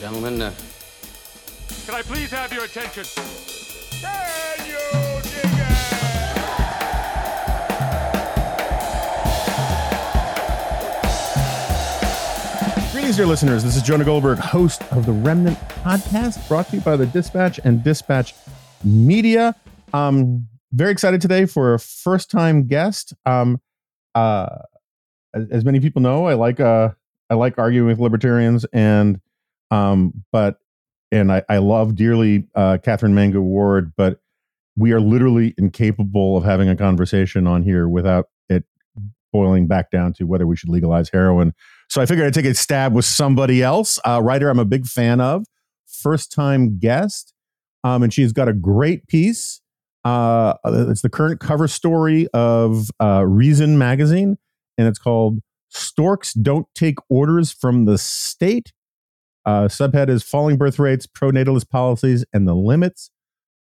and gentlemen. Can I please have your attention? Can you dig it? Greetings, dear listeners. This is Jonah Goldberg, host of the Remnant Podcast, brought to you by the Dispatch and Dispatch Media. Very excited today for a first-time guest. As many people know, I like arguing with libertarians, and I love dearly Katherine Mangu-Ward, but we are literally incapable of having a conversation on here without it boiling back down to whether we should legalize heroin. So I figured I'd take a stab with somebody else, a writer I'm a big fan of, first-time guest, and she's got a great piece. It's the current cover story of Reason magazine, and it's called Storks Don't Take Orders From the State. Subhead is Falling Birth Rates, Pro-Natalist Policies, and the Limits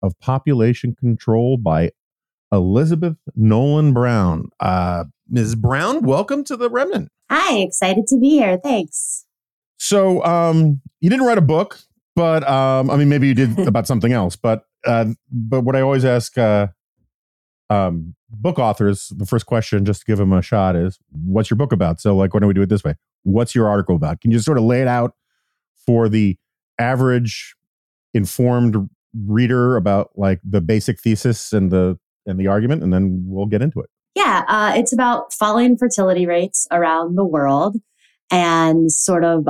of Population Control by Elizabeth Nolan Brown. Ms. Brown, welcome to The Remnant. Hi, excited to be here. Thanks. So you didn't write a book, but I mean, maybe you did about something else. But what I always ask book authors, the first question, just to give them a shot, is what's your book about? So like, why don't we do it this way? What's your article about? Can you just sort of lay it out for the average informed reader about like the basic thesis and the argument, and then we'll get into it. Yeah, it's about falling fertility rates around the world and sort of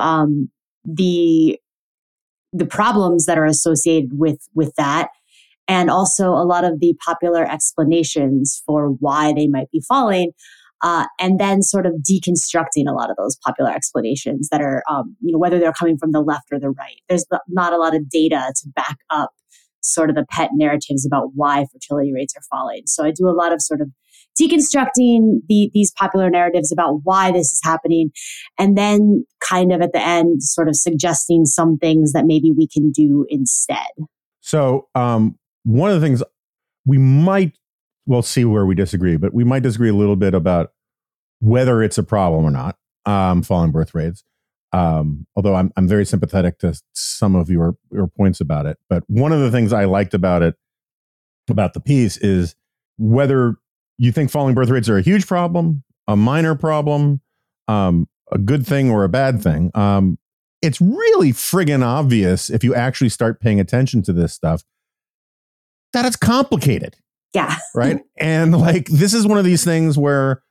the problems that are associated with that, and also a lot of the popular explanations for why they might be falling. And then sort of deconstructing a lot of those popular explanations that are, whether they're coming from the left or the right. There's not a lot of data to back up sort of the pet narratives about why fertility rates are falling. So I do a lot of sort of deconstructing these popular narratives about why this is happening. And then kind of at the end, sort of suggesting some things that maybe we can do instead. So one of the things we'll see where we disagree, but we might disagree a little bit about whether it's a problem or not, falling birth rates. Although I'm very sympathetic to some of your points about it. But one of the things I liked about the piece is whether you think falling birth rates are a huge problem, a minor problem, a good thing or a bad thing. It's really friggin' obvious if you actually start paying attention to this stuff that it's complicated. Yeah. Right. And like, this is one of these things where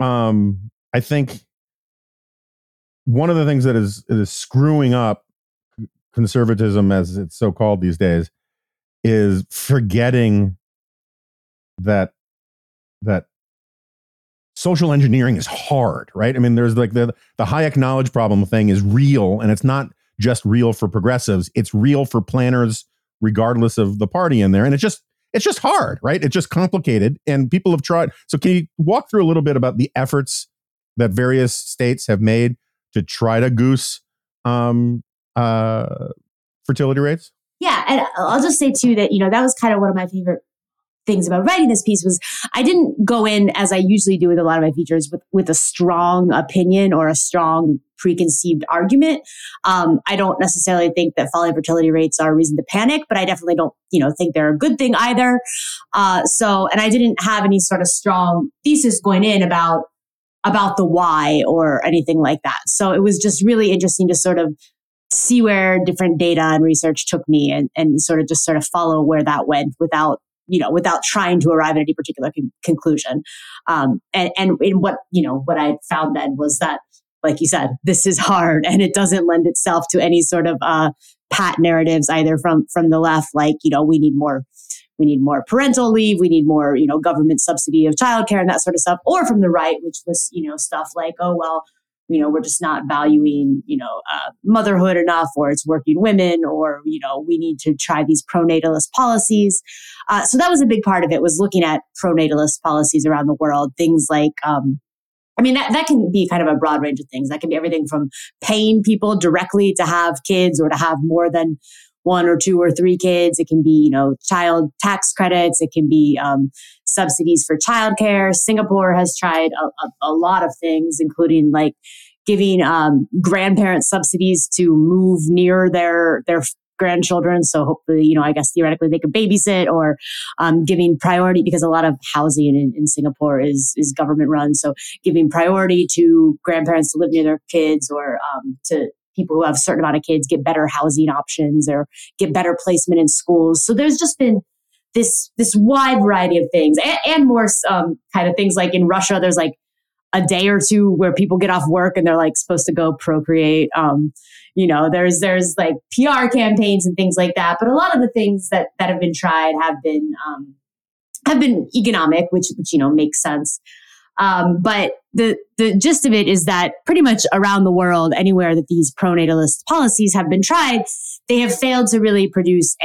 I think one of the things that is screwing up conservatism, as it's so called these days, is forgetting that social engineering is hard. Right. I mean, there's like the Hayek knowledge problem thing is real, and it's not just real for progressives. It's real for planners, regardless of the party in there. And it's just hard, right? It's just complicated, and people have tried. So can you walk through a little bit about the efforts that various states have made to try to goose fertility rates? Yeah, and I'll just say too that, that was kind of one of my favorite things about writing this piece was I didn't go in, as I usually do with a lot of my features, with a strong opinion or a strong preconceived argument. I don't necessarily think that falling fertility rates are a reason to panic, but I definitely don't, think they're a good thing either. And I didn't have any sort of strong thesis going in about the why or anything like that. So it was just really interesting to sort of see where different data and research took me and sort of just sort of follow where that went without trying to arrive at any particular conclusion. What I found then was that, like you said, this is hard, and it doesn't lend itself to any sort of pat narratives either from the left. Like, we need more parental leave, we need more, government subsidy of childcare and that sort of stuff, or from the right, which was, stuff like, oh, well, we're just not valuing, motherhood enough, or it's working women, or, we need to try these pro-natalist policies. So that was a big part of it, was looking at pro-natalist policies around the world, things like, that can be kind of a broad range of things. That can be everything from paying people directly to have kids or to have more than one or two or three kids. It can be, child tax credits. It can be subsidies for childcare. Singapore has tried a lot of things, including like, giving grandparents subsidies to move near their grandchildren. So hopefully, you know, I guess theoretically they could babysit, or giving priority, because a lot of housing in Singapore is government run. So giving priority to grandparents to live near their kids, or to people who have a certain amount of kids get better housing options or get better placement in schools. So there's just been this wide variety of things, and more kind of things like in Russia, there's like a day or two where people get off work and they're like supposed to go procreate. You know, there's like PR campaigns and things like that. But a lot of the things that have been tried have been economic, which, you know, makes sense. But the gist of it is that pretty much around the world, anywhere that these pronatalist policies have been tried, they have failed to really produce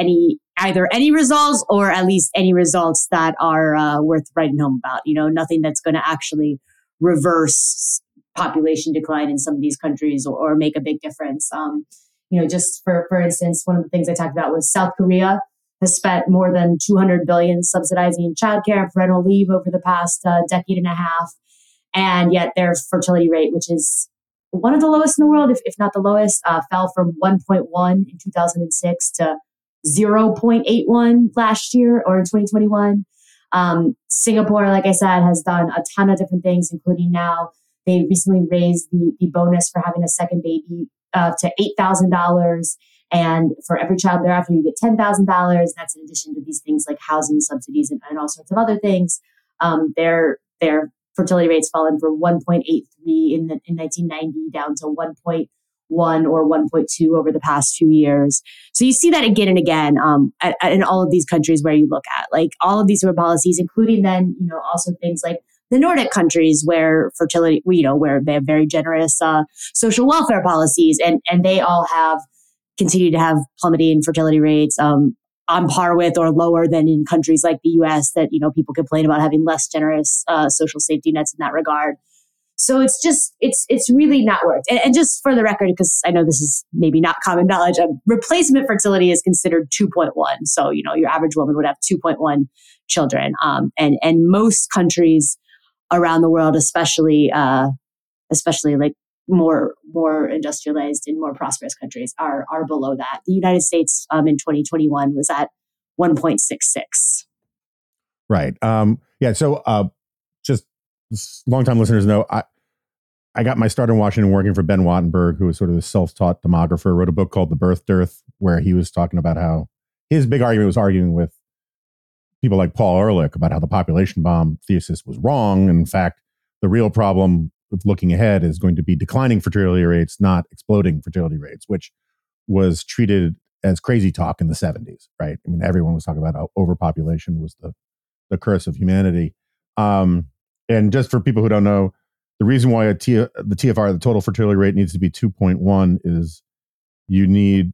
either any results, or at least any results that are worth writing home about. You know, nothing that's going to actually reverse population decline in some of these countries, or make a big difference. You know, just for instance, one of the things I talked about was South Korea has spent more than $200 billion subsidizing childcare and parental leave over the past decade and a half. And yet their fertility rate, which is one of the lowest in the world, if not the lowest, fell from 1.1 in 2006 to 0.81 last year, or in 2021. Singapore, like I said, has done a ton of different things, including now they recently raised the bonus for having a second baby to $8,000. And for every child thereafter, you get $10,000. That's in addition to these things like housing subsidies and all sorts of other things. Their fertility rates fallen from 1.83 in 1990 down to 1.1 or 1.2 over the past few years. So you see that again and again in all of these countries where you look at, like, all of these sort of policies, including then, you know, also things like the Nordic countries where fertility, you know, where they have very generous social welfare policies, and they all have continued to have plummeting fertility rates on par with or lower than in countries like the U.S. that, you know, people complain about having less generous social safety nets in that regard. So it's just, it's really not worked. And just for the record, because I know this is maybe not common knowledge, replacement fertility is considered 2.1. So, you know, your average woman would have 2.1 children. And most countries around the world, especially like more industrialized and more prosperous countries, are below that. The United States in 2021 was at 1.66. Right. Yeah. So just long-time listeners know, I got my start in Washington working for Ben Wattenberg, who was sort of a self-taught demographer, wrote a book called The Birth Dearth, where he was talking about how his big argument was arguing with people like Paul Ehrlich about how the population bomb thesis was wrong. In fact, the real problem with looking ahead is going to be declining fertility rates, not exploding fertility rates, which was treated as crazy talk in the 70s, right? I mean, everyone was talking about how overpopulation was the curse of humanity. And just for people who don't know, the reason why the TFR, the total fertility rate, needs to be 2.1 is you need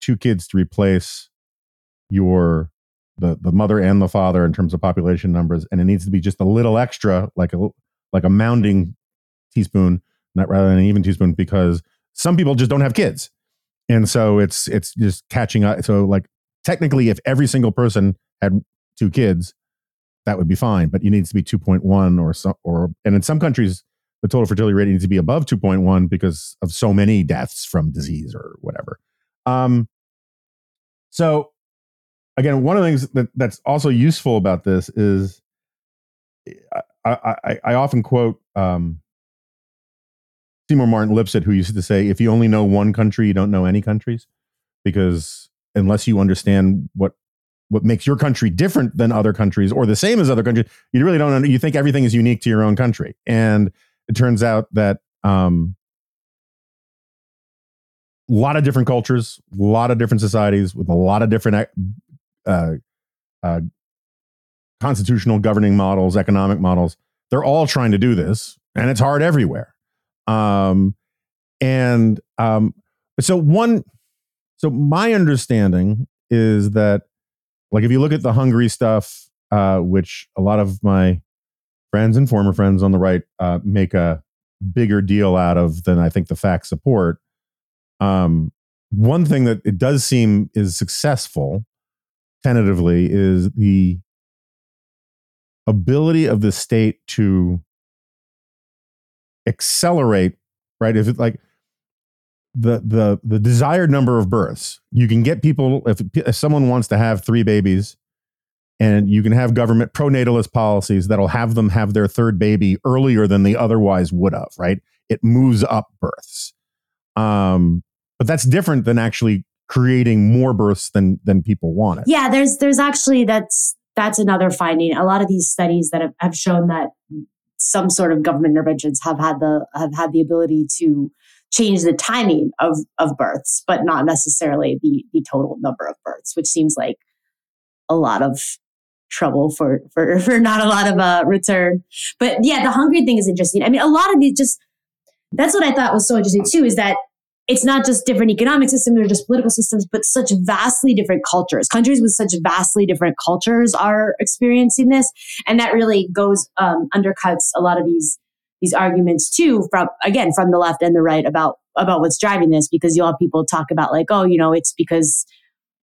two kids to replace the mother and the father in terms of population numbers, and it needs to be just a little extra, like a mounding teaspoon, not rather than an even teaspoon, because some people just don't have kids, and so it's just catching up. So, like, technically, if every single person had two kids, that would be fine, but you need to be 2.1 and in some countries, the total fertility rate needs to be above 2.1 because of so many deaths from disease or whatever. So again, one of the things that's also useful about this is I often quote Seymour Martin Lipset, who used to say, if you only know one country, you don't know any countries, because unless you understand what makes your country different than other countries or the same as other countries, you really don't. You think everything is unique to your own country. And it turns out that a lot of different cultures, a lot of different societies with a lot of different constitutional governing models, economic models, they're all trying to do this, and it's hard everywhere. So my understanding is that, like, if you look at the Hungary stuff, which a lot of my friends and former friends on the right make a bigger deal out of than I think the facts support, one thing that it does seem is successful, tentatively, is the ability of the state to accelerate right? If it's like the desired number of births, you can get people, if someone wants to have 3 babies, and you can have government pronatalist policies that'll have them have their 3rd baby earlier than they otherwise would have, right? It moves up births. But that's different than actually creating more births than people wanted. Yeah, there's actually, that's another finding. A lot of these studies that have shown that some sort of government interventions have had the ability to change the timing of births, but not necessarily the total number of births, which seems like a lot of trouble for not a lot of return. But yeah, the hungry thing is interesting. I mean, a lot of these that's what I thought was so interesting too, is that it's not just different economic systems or just political systems, but such vastly different cultures. Countries with such vastly different cultures are experiencing this. And that really goes, undercuts a lot of these arguments too, from the left and the right about what's driving this, because you'll have people talk about like, oh, you know, it's because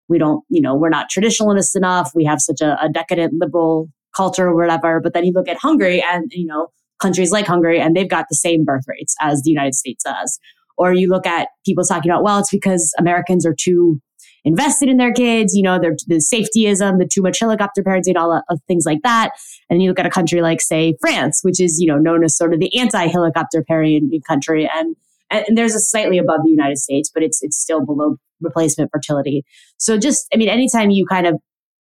we don't, you know, we're not traditionalists enough. We have such a decadent liberal culture or whatever. But then you look at Hungary and, you know, countries like Hungary, and they've got the same birth rates as the United States does. Or you look at people talking about, well, it's because Americans are too invested in their kids, you know, the safetyism, the too much helicopter parenting, all things like that. And you look at a country like, say, France, which is, you know, known as sort of the anti-helicopter parenting country. And there's a slightly above the United States, but it's still below replacement fertility. So just, I mean, anytime you kind of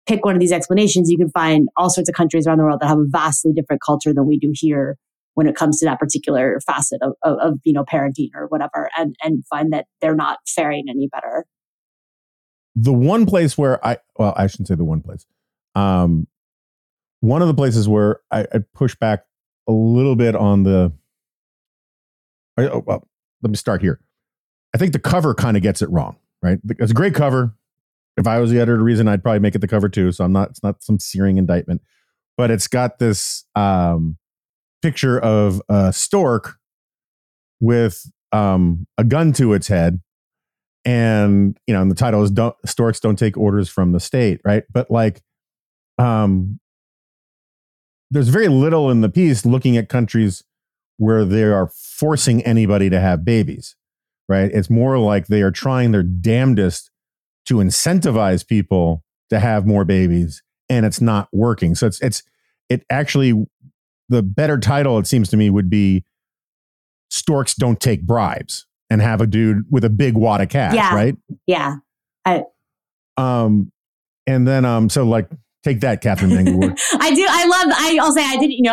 pick one of these explanations, you can find all sorts of countries around the world that have a vastly different culture than we do here when it comes to that particular facet of you know, parenting or whatever, and find that they're not faring any better. The one place where I shouldn't say the one place. One of the places where I push back a little bit on let me start here. I think the cover kind of gets it wrong, right? It's a great cover. If I was the editor of Reason, I'd probably make it the cover too. So it's not some searing indictment, but it's got this, picture of a stork with a gun to its head, and you know, and the title is "Storks Don't Take Orders From the State," right? But like, there's very little in the piece looking at countries where they are forcing anybody to have babies, right? It's more like they are trying their damnedest to incentivize people to have more babies, and it's not working. So it actually. The better title, it seems to me, would be "Storks Don't Take Bribes," and have a dude with a big wad of cash, yeah. Right? Yeah. Take that, Katherine Mangu-Ward. I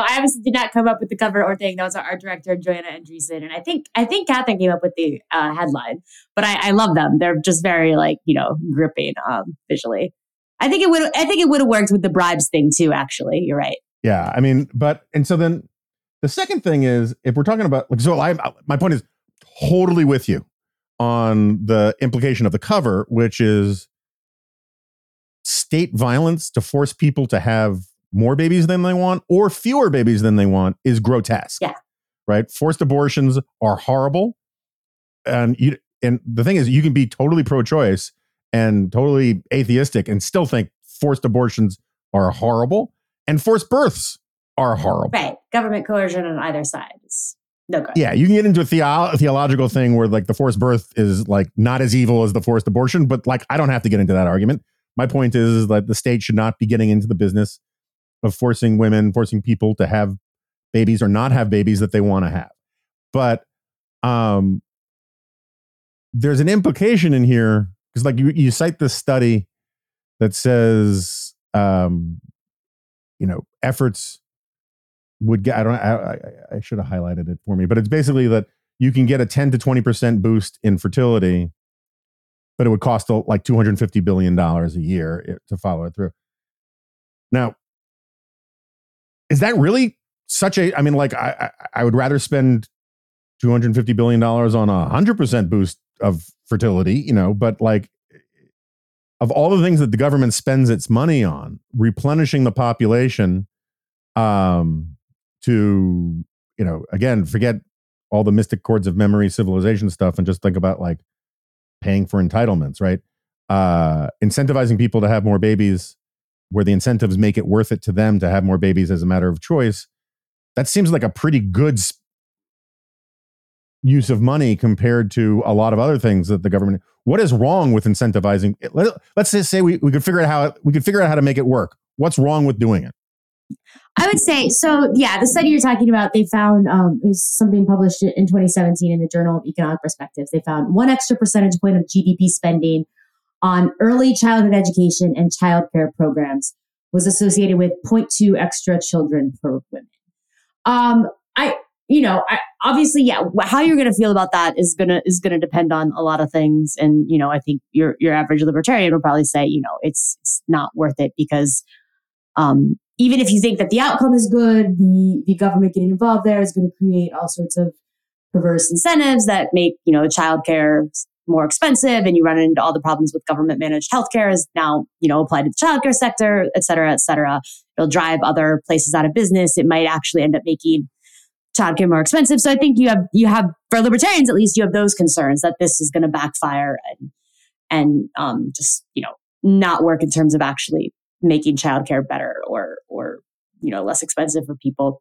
obviously did not come up with the cover or thing. That was our art director, Joanna Andreessen. And I think Katherine came up with the headline, but I love them. They're just very like, you know, gripping visually. I think it would have worked with the bribes thing too, actually. You're right. Yeah, I mean, so then the second thing is, if we're talking about, my point is totally with you on the implication of the cover, which is state violence to force people to have more babies than they want or fewer babies than they want is grotesque. Yeah. Right? Forced abortions are horrible. And the thing is, you can be totally pro-choice and totally atheistic and still think forced abortions are horrible. And forced births are horrible. Right. Government coercion on either side is no good. Yeah, you can get into a theological thing where like the forced birth is like not as evil as the forced abortion, but like I don't have to get into that argument. My point is that the state should not be getting into the business of forcing people to have babies or not have babies that they want to have. But there's an implication in here, because like you cite this study that says... you know, efforts would get, I should have highlighted it for me, but it's basically that you can get a 10 to 20% boost in fertility, but it would cost like $250 billion a year to follow it through. Now, is that really such a, I mean, like I would rather spend $250 billion on 100% boost of fertility, you know, but like, of all the things that the government spends its money on, replenishing the population to, you know, again, forget all the mystic chords of memory civilization stuff and just think about like paying for entitlements, right? Incentivizing people to have more babies where the incentives make it worth it to them to have more babies as a matter of choice. That seems like a pretty good use of money compared to a lot of other things that the government. What is wrong with incentivizing? Let's just say we could figure out how to make it work. What's wrong with doing it? I would say, so yeah, the study you're talking about, they found, it was something published in 2017 in the Journal of Economic Perspectives. They found 1 extra percentage point of GDP spending on early childhood education and childcare programs was associated with 0.2 extra children per women. Obviously, yeah, how you're going to feel about that is going to depend on a lot of things. And, you know, I think your average libertarian will probably say, you know, it's not worth it because, even if you think that the outcome is good, the government getting involved there is going to create all sorts of perverse incentives that make, you know, childcare more expensive, and you run into all the problems with government managed healthcare is now, you know, applied to the childcare sector, et cetera, et cetera. It'll drive other places out of business. It might actually end up making childcare more expensive. So I think you have for libertarians, at least, you have those concerns that this is going to backfire and just, you know, not work in terms of actually making childcare better or you know, less expensive for people.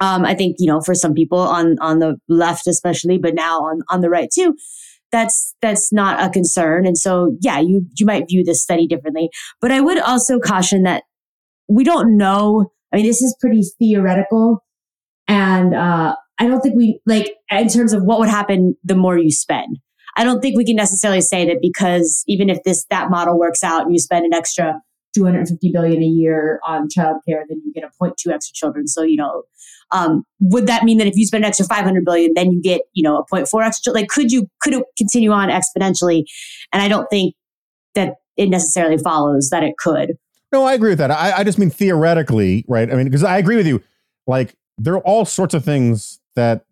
I think, you know, for some people on the left especially, but now on the right too, that's not a concern. And so yeah, you might view this study differently. But I would also caution that we don't know. I mean, this is pretty theoretical, and I don't think we, like, in terms of what would happen the more you spend. I don't think we can necessarily say that because even if that model works out and you spend an extra $250 billion a year on childcare, then you get a 0.2 extra children. So, you know, would that mean that if you spend an extra $500 billion, then you get, you know, a 0.4 extra? Like, could it continue on exponentially? And I don't think that it necessarily follows that it could. No, I agree with that. I just mean theoretically, right? I mean, because I agree with you. Like, there are all sorts of things that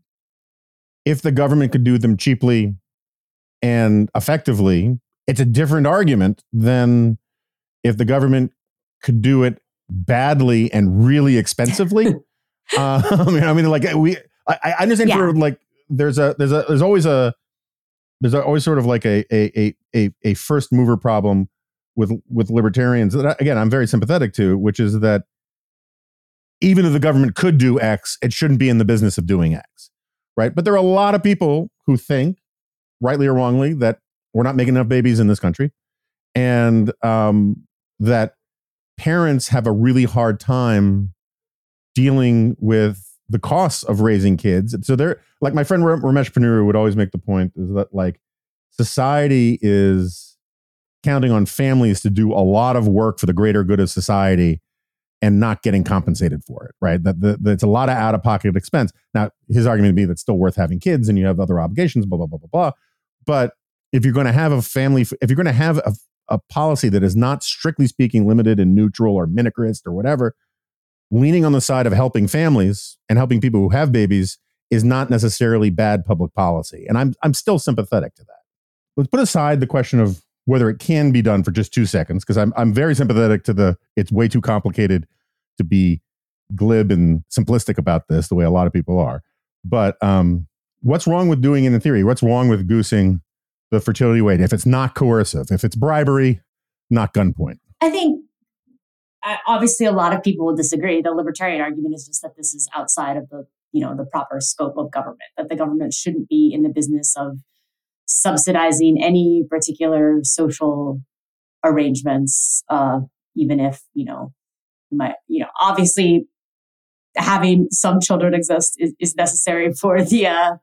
if the government could do them cheaply and effectively, it's a different argument than if the government could do it badly and really expensively. I understand. Yeah. There's always sort of like a first mover problem with libertarians that, again, I'm very sympathetic to, which is that even if the government could do X, it shouldn't be in the business of doing X, right? But there are a lot of people who think, rightly or wrongly, that we're not making enough babies in this country, and that parents have a really hard time dealing with the costs of raising kids. So they're like, my friend Ramesh Panuru would always make the point is that, like, society is counting on families to do a lot of work for the greater good of society and not getting compensated for it, right? That it's a lot of out-of-pocket expense. Now, his argument would be that's still worth having kids and you have other obligations, blah, blah, blah, blah, blah. But if you're going to have a family, if you're going to have a policy that is not, strictly speaking, limited and neutral or minimalist or whatever, leaning on the side of helping families and helping people who have babies is not necessarily bad public policy. And I'm still sympathetic to that. Let's put aside the question of whether it can be done for just 2 seconds, because I'm very sympathetic to it's way too complicated to be glib and simplistic about this the way a lot of people are. But what's wrong with doing it in theory? What's wrong with goosing the fertility rate if it's not coercive, if it's bribery, not gunpoint? I think obviously a lot of people will disagree. The libertarian argument is just that this is outside of the, you know, the proper scope of government, that the government shouldn't be in the business of subsidizing any particular social arrangements, even if, you know, obviously having some children exist is necessary for the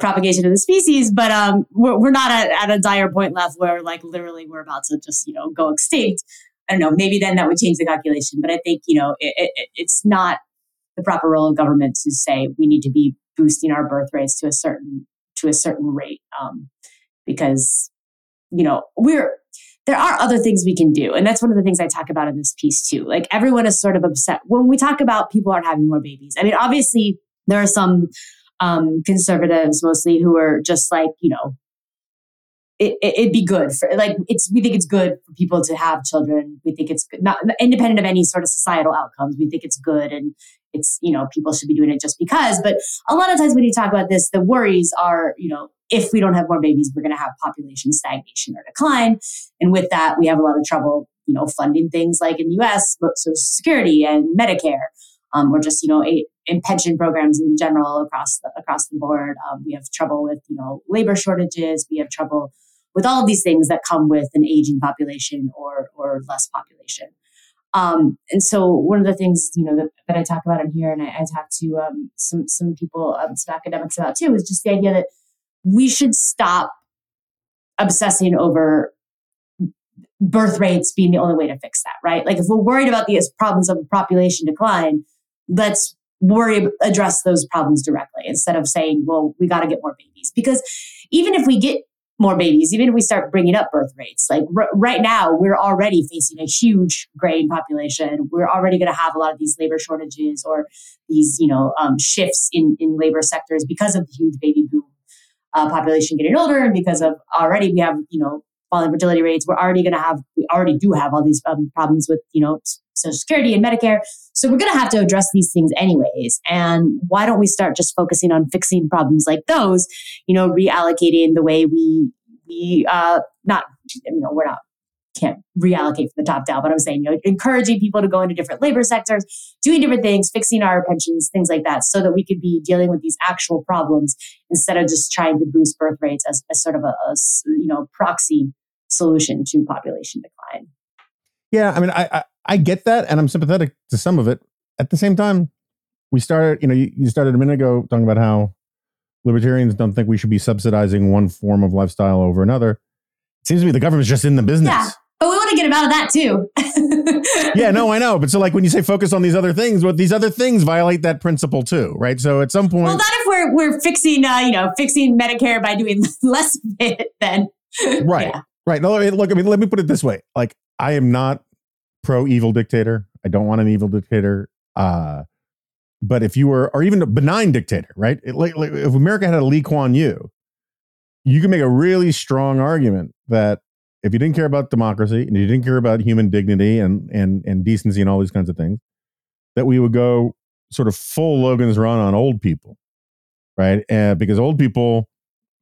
propagation of the species, but we're not at a dire point left where, like, literally we're about to just, you know, go extinct. I don't know, maybe then that would change the calculation, but I think, you know, it's not the proper role of government to say we need to be boosting our birth rates to a certain rate, because, you know, there are other things we can do. And that's one of the things I talk about in this piece too. Like, everyone is sort of upset when we talk about people aren't having more babies. I mean, obviously there are some conservatives mostly who are just like, you know, it'd be good for, like, we think it's good for people to have children. We think it's good, not independent of any sort of societal outcomes. We think it's good, and it's, you know, people should be doing it just because. But a lot of times when you talk about this, the worries are, you know, if we don't have more babies, we're going to have population stagnation or decline. And with that, we have a lot of trouble, you know, funding things like in the US, Social Security and Medicare. or just, in pension programs in general across the board. We have trouble with, labor shortages. We have trouble with all of these things that come with an aging population or less population. And so one of the things, that I talk about in here, and I talk to some people, some academics about too, is just the idea that we should stop obsessing over birth rates being the only way to fix that, right? Like if we're worried about these problems of population decline, let's address those problems directly instead of saying, well, we got to get more babies. Because even if we get more babies, even if we start bringing up birth rates, like right now, we're already facing a huge graying population. We're already going to have a lot of these labor shortages or these, shifts in labor sectors because of the huge baby boom population getting older. And because of already we have, falling fertility rates, we already do have all these problems with, Social Security and Medicare. So we're going to have to address these things anyways. And why don't we start just focusing on fixing problems like those, reallocating the way can't reallocate from the top down, but I'm saying, encouraging people to go into different labor sectors, doing different things, fixing our pensions, things like that, so that we could be dealing with these actual problems instead of just trying to boost birth rates as sort of a proxy solution to population decline. Yeah. I mean, I get that, and I'm sympathetic to some of it. At the same time, we started, you started a minute ago talking about how libertarians don't think we should be subsidizing one form of lifestyle over another. It seems to me the government's just in the business. Yeah. But we want to get him out of that too. Yeah, no, I know. But so, when you say focus on these other things, these other things violate that principle too, right? So at some point, well, not if we're fixing, fixing Medicare by doing less of it, then right, yeah. Right. No, look, let me put it this way: I am not pro evil dictator. I don't want an evil dictator. But if you were, or even a benign dictator, right? If America had a Lee Kuan Yew, you can make a really strong argument that if you didn't care about democracy and you didn't care about human dignity and decency and all these kinds of things, that we would go sort of full Logan's Run on old people, right? Because old people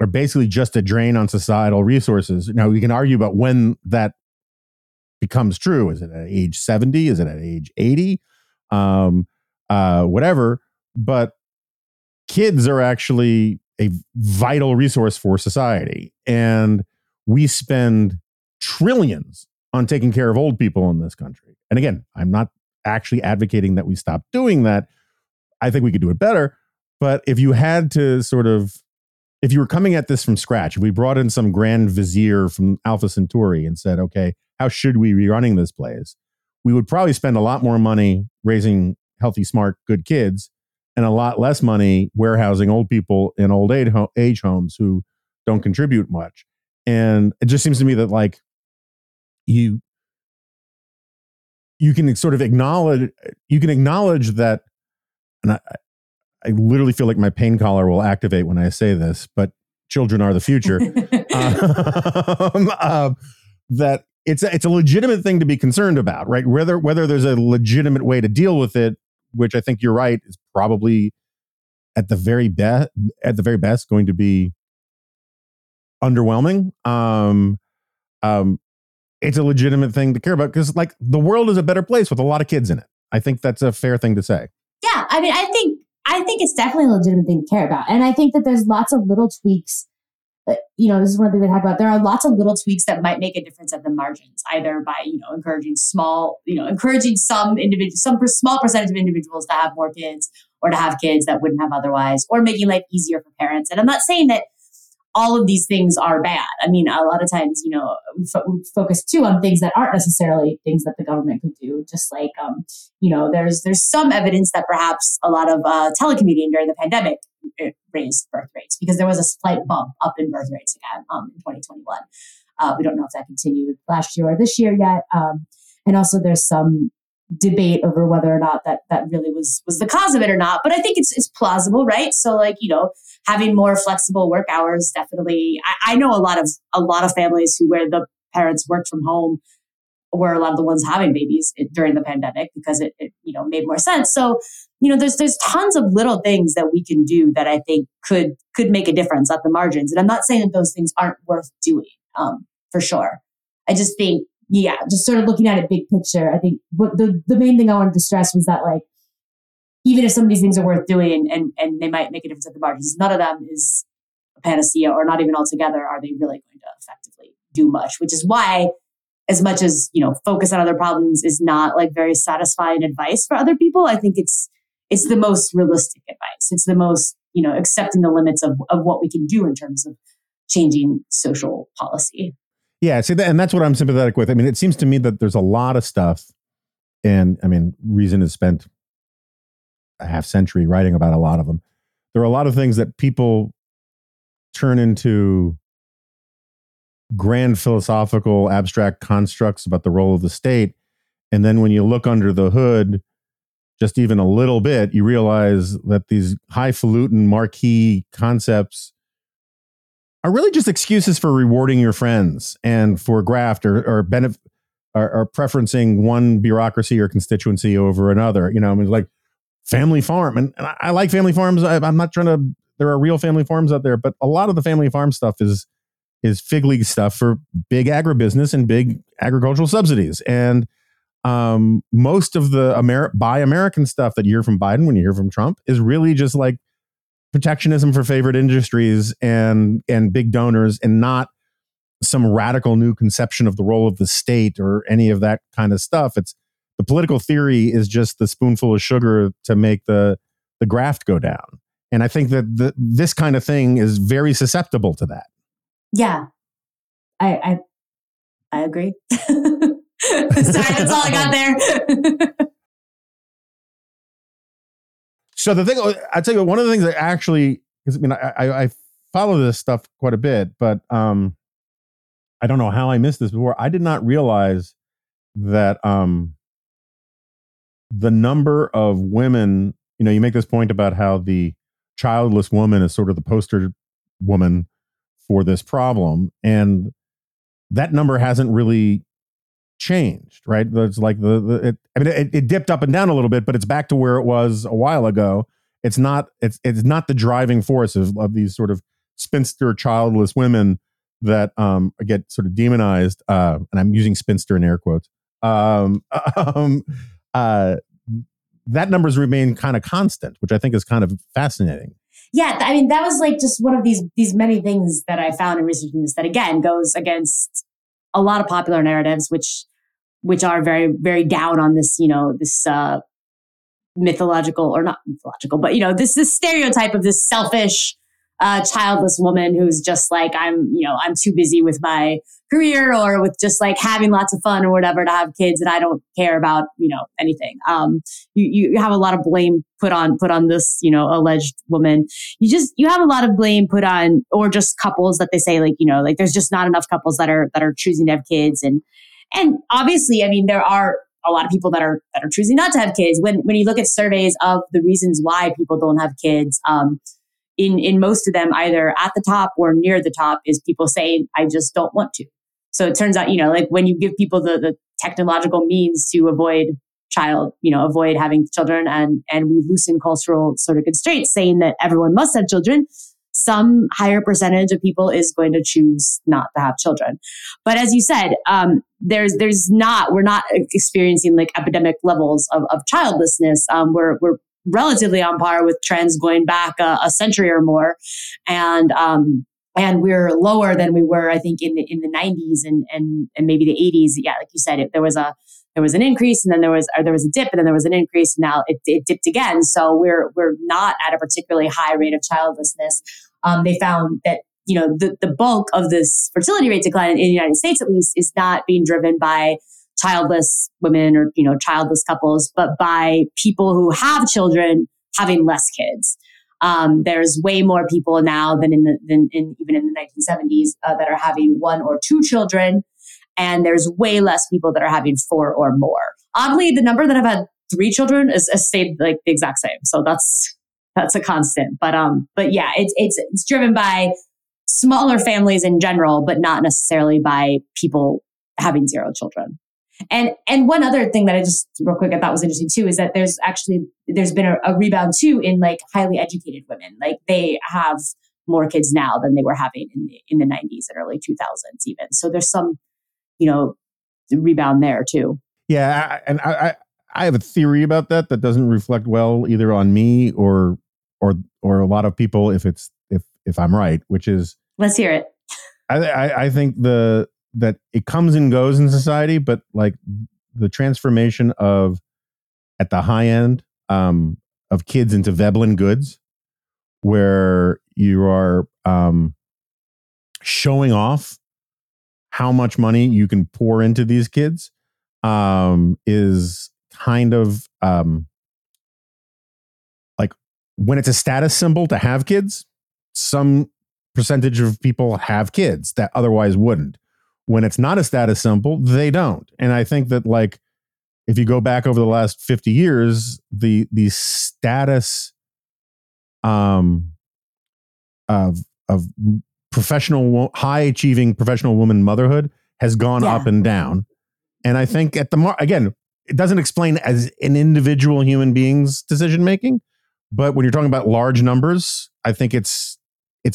are basically just a drain on societal resources. Now, we can argue about when that becomes true. Is it at age 70? Is it at age 80? Whatever. But kids are actually a vital resource for society. And we spend trillions on taking care of old people in this country. And again, I'm not actually advocating that we stop doing that. I think we could do it better. But if you had to if you were coming at this from scratch, if we brought in some grand vizier from Alpha Centauri and said, okay, how should we be running this place? We would probably spend a lot more money raising healthy, smart, good kids and a lot less money warehousing old people in old age homes who don't contribute much. And it just seems to me that you can sort of acknowledge, that, and I literally feel like my pain collar will activate when I say this, but children are the future, that it's a legitimate thing to be concerned about, right? Whether there's a legitimate way to deal with it, which I think you're right, is probably at the very best going to be underwhelming. It's a legitimate thing to care about because the world is a better place with a lot of kids in it. I think that's a fair thing to say. Yeah. I mean, I think it's definitely a legitimate thing to care about. And I think that there's lots of little tweaks. This is one thing we talk about. There are lots of little tweaks that might make a difference at the margins, either by, encouraging some small percentage of individuals to have more kids or to have kids that wouldn't have otherwise, or making life easier for parents. And I'm not saying that all of these things are bad. I mean, a lot of times, we focus too on things that aren't necessarily things that the government could do. Just there's some evidence that perhaps a lot of telecommuting during the pandemic raised birth rates because there was a slight bump up in birth rates again in 2021. We don't know if that continued last year or this year yet. And also there's some debate over whether or not that really was the cause of it or not. But I think it's plausible, right? So having more flexible work hours, definitely. I know a lot of families where the parents worked from home were a lot of the ones having babies during the pandemic because it made more sense. So, there's tons of little things that we can do that I think could make a difference at the margins. And I'm not saying that those things aren't worth doing, for sure. I just think, just sort of looking at it big picture, I think what the main thing I wanted to stress was that even if some of these things are worth doing and they might make a difference at the margins, none of them is a panacea, or not even altogether are they really going to effectively do much, which is why, as much as, you know, focus on other problems is not like very satisfying advice for other people, I think it's the most realistic advice. It's the most, you know, accepting the limits of what we can do in terms of changing social policy. Yeah, see, and that's what I'm sympathetic with. I mean, it seems to me that there's a lot of stuff, and I mean, Reason has spent a half century writing about a lot of them. There are a lot of things that people turn into grand philosophical abstract constructs about the role of the state. And then when you look under the hood, just even a little bit, you realize that these highfalutin marquee concepts are really just excuses for rewarding your friends and for graft or preferencing one bureaucracy or constituency over another. You know, I mean, like family farm. And I like family farms. I'm not trying to, there are real family farms out there, but a lot of the family farm stuff is fig league stuff for big agribusiness and big agricultural subsidies. And most of the Buy American stuff that you hear from Biden, when you hear from Trump, is really just like protectionism for favorite industries and big donors, and not some radical new conception of the role of the state or any of that kind of stuff. It's the political theory is just the spoonful of sugar to make the graft go down. And I think that this kind of thing is very susceptible to that. Yeah, I agree. Sorry, that's all I got there. So the thing, I tell you, one of the things that actually, because I mean, I follow this stuff quite a bit, but I don't know how I missed this before. I did not realize that the number of women, you know, you make this point about how the childless woman is sort of the poster woman for this problem, and that number hasn't really changed, right? It's like it dipped up and down a little bit, but it's back to where it was a while ago. It's not the driving force of these sort of spinster childless women that get sort of demonized, and I'm using spinster in air quotes. That number's remained kind of constant, which I think is kind of fascinating. Yeah, I mean, that was like just one of these many things that I found in researching this that, again, goes against a lot of popular narratives, which are very, very down on this, you know, this mythological, or not mythological, but, you know, this stereotype of this selfish, childless woman who's just like, I'm too busy with my career or with just like having lots of fun or whatever to have kids, and I don't care about, you know, anything. You have a lot of blame put on this, you know, alleged woman. You have a lot of blame put on, or just couples that they say, like, you know, like there's just not enough couples that are choosing to have kids, and obviously, I mean, there are a lot of people that are choosing not to have kids. When you look at surveys of the reasons why people don't have kids, in most of them, either at the top or near the top is people saying, I just don't want to. So it turns out, you know, like when you give people the technological means to avoid having children, and we loosen cultural sort of constraints saying that everyone must have children, some higher percentage of people is going to choose not to have children. But as you said, we're not experiencing like epidemic levels of childlessness. We're relatively on par with trends going back a century or more, and we're lower than we were, I think, in the 90s and maybe the 80s. Yeah, like you said, there was an increase, and then there was a dip, and then there was an increase, and now it dipped again. So we're not at a particularly high rate of childlessness. They found that, you know, the bulk of this fertility rate decline in the United States, at least, is not being driven by childless women or, you know, childless couples, but by people who have children having less kids. There's way more people now than even in the 1970s that are having one or two children, and there's way less people that are having four or more. Oddly, the number that have had three children has stayed like the exact same. So that's a constant. But yeah, it's driven by smaller families in general, but not necessarily by people having zero children. And one other thing that I just real quick I thought was interesting too is that there's been a rebound too in like highly educated women. Like they have more kids now than they were having in the 90s and early 2000s even. So there's some, you know, rebound there too. Yeah, and I I have a theory about that that doesn't reflect well either on me or a lot of people if I'm right, which is, let's hear it. I think that it comes and goes in society, but like the transformation of at the high end of kids into Veblen goods, where you are showing off how much money you can pour into these kids, is kind of like when it's a status symbol to have kids, some percentage of people have kids that otherwise wouldn't. When it's not a status symbol, they don't. And I think that, like, if you go back over the last 50 years, the status of professional, high achieving professional woman motherhood has gone up and down. And I think again, it doesn't explain as an individual human being's decision making, but when you're talking about large numbers, I think it's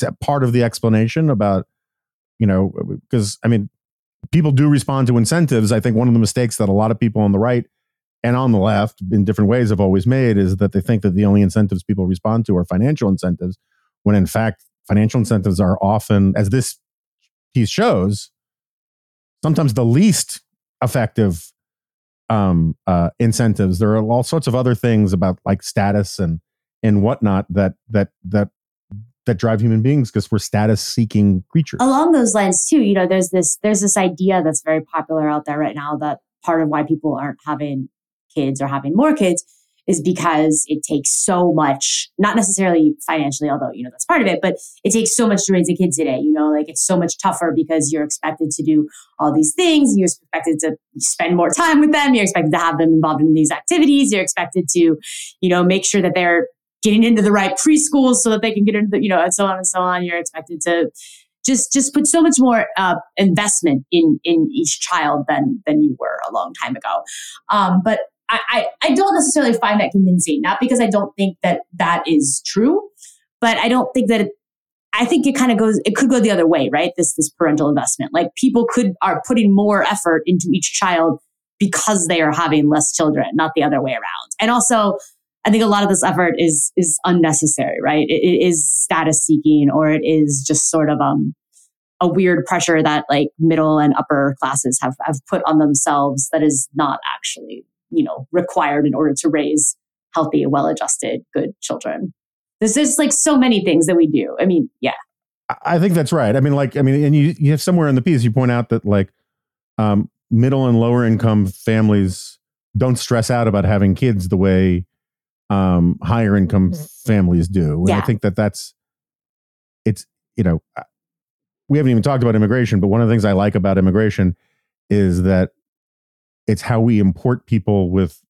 a part of the explanation about, you know, because I mean, people do respond to incentives. I think one of the mistakes that a lot of people on the right and on the left in different ways have always made is that they think that the only incentives people respond to are financial incentives, when in fact, financial incentives are often, as this piece shows, sometimes the least effective incentives. There are all sorts of other things about like status and whatnot that drive human beings, because we're status-seeking creatures. Along those lines, too, you know, there's this idea that's very popular out there right now that part of why people aren't having kids or having more kids is because it takes so much, not necessarily financially, although, you know, that's part of it, but it takes so much to raise a kid today. You know, like it's so much tougher because you're expected to do all these things. You're expected to spend more time with them. You're expected to have them involved in these activities. You're expected to, you know, make sure that they're getting into the right preschools so that they can get into the, you know, and so on and so on. You're expected to just put so much more investment in each child than you were a long time ago. But I don't necessarily find that convincing, not because I don't think that is true, but I don't think that I think it kind of goes, it could go the other way, right? This parental investment, like people are putting more effort into each child because they are having less children, not the other way around. And also, I think a lot of this effort is unnecessary, right? It is status seeking, or it is just sort of a weird pressure that like middle and upper classes have put on themselves that is not actually, you know, required in order to raise healthy, well-adjusted, good children. There's like so many things that we do. I mean, yeah. I think that's right. I mean, like, and you have somewhere in the piece, you point out that like middle and lower income families don't stress out about having kids the way higher income families do. And I think that's, you know, we haven't even talked about immigration, but one of the things I like about immigration is that it's how we import people with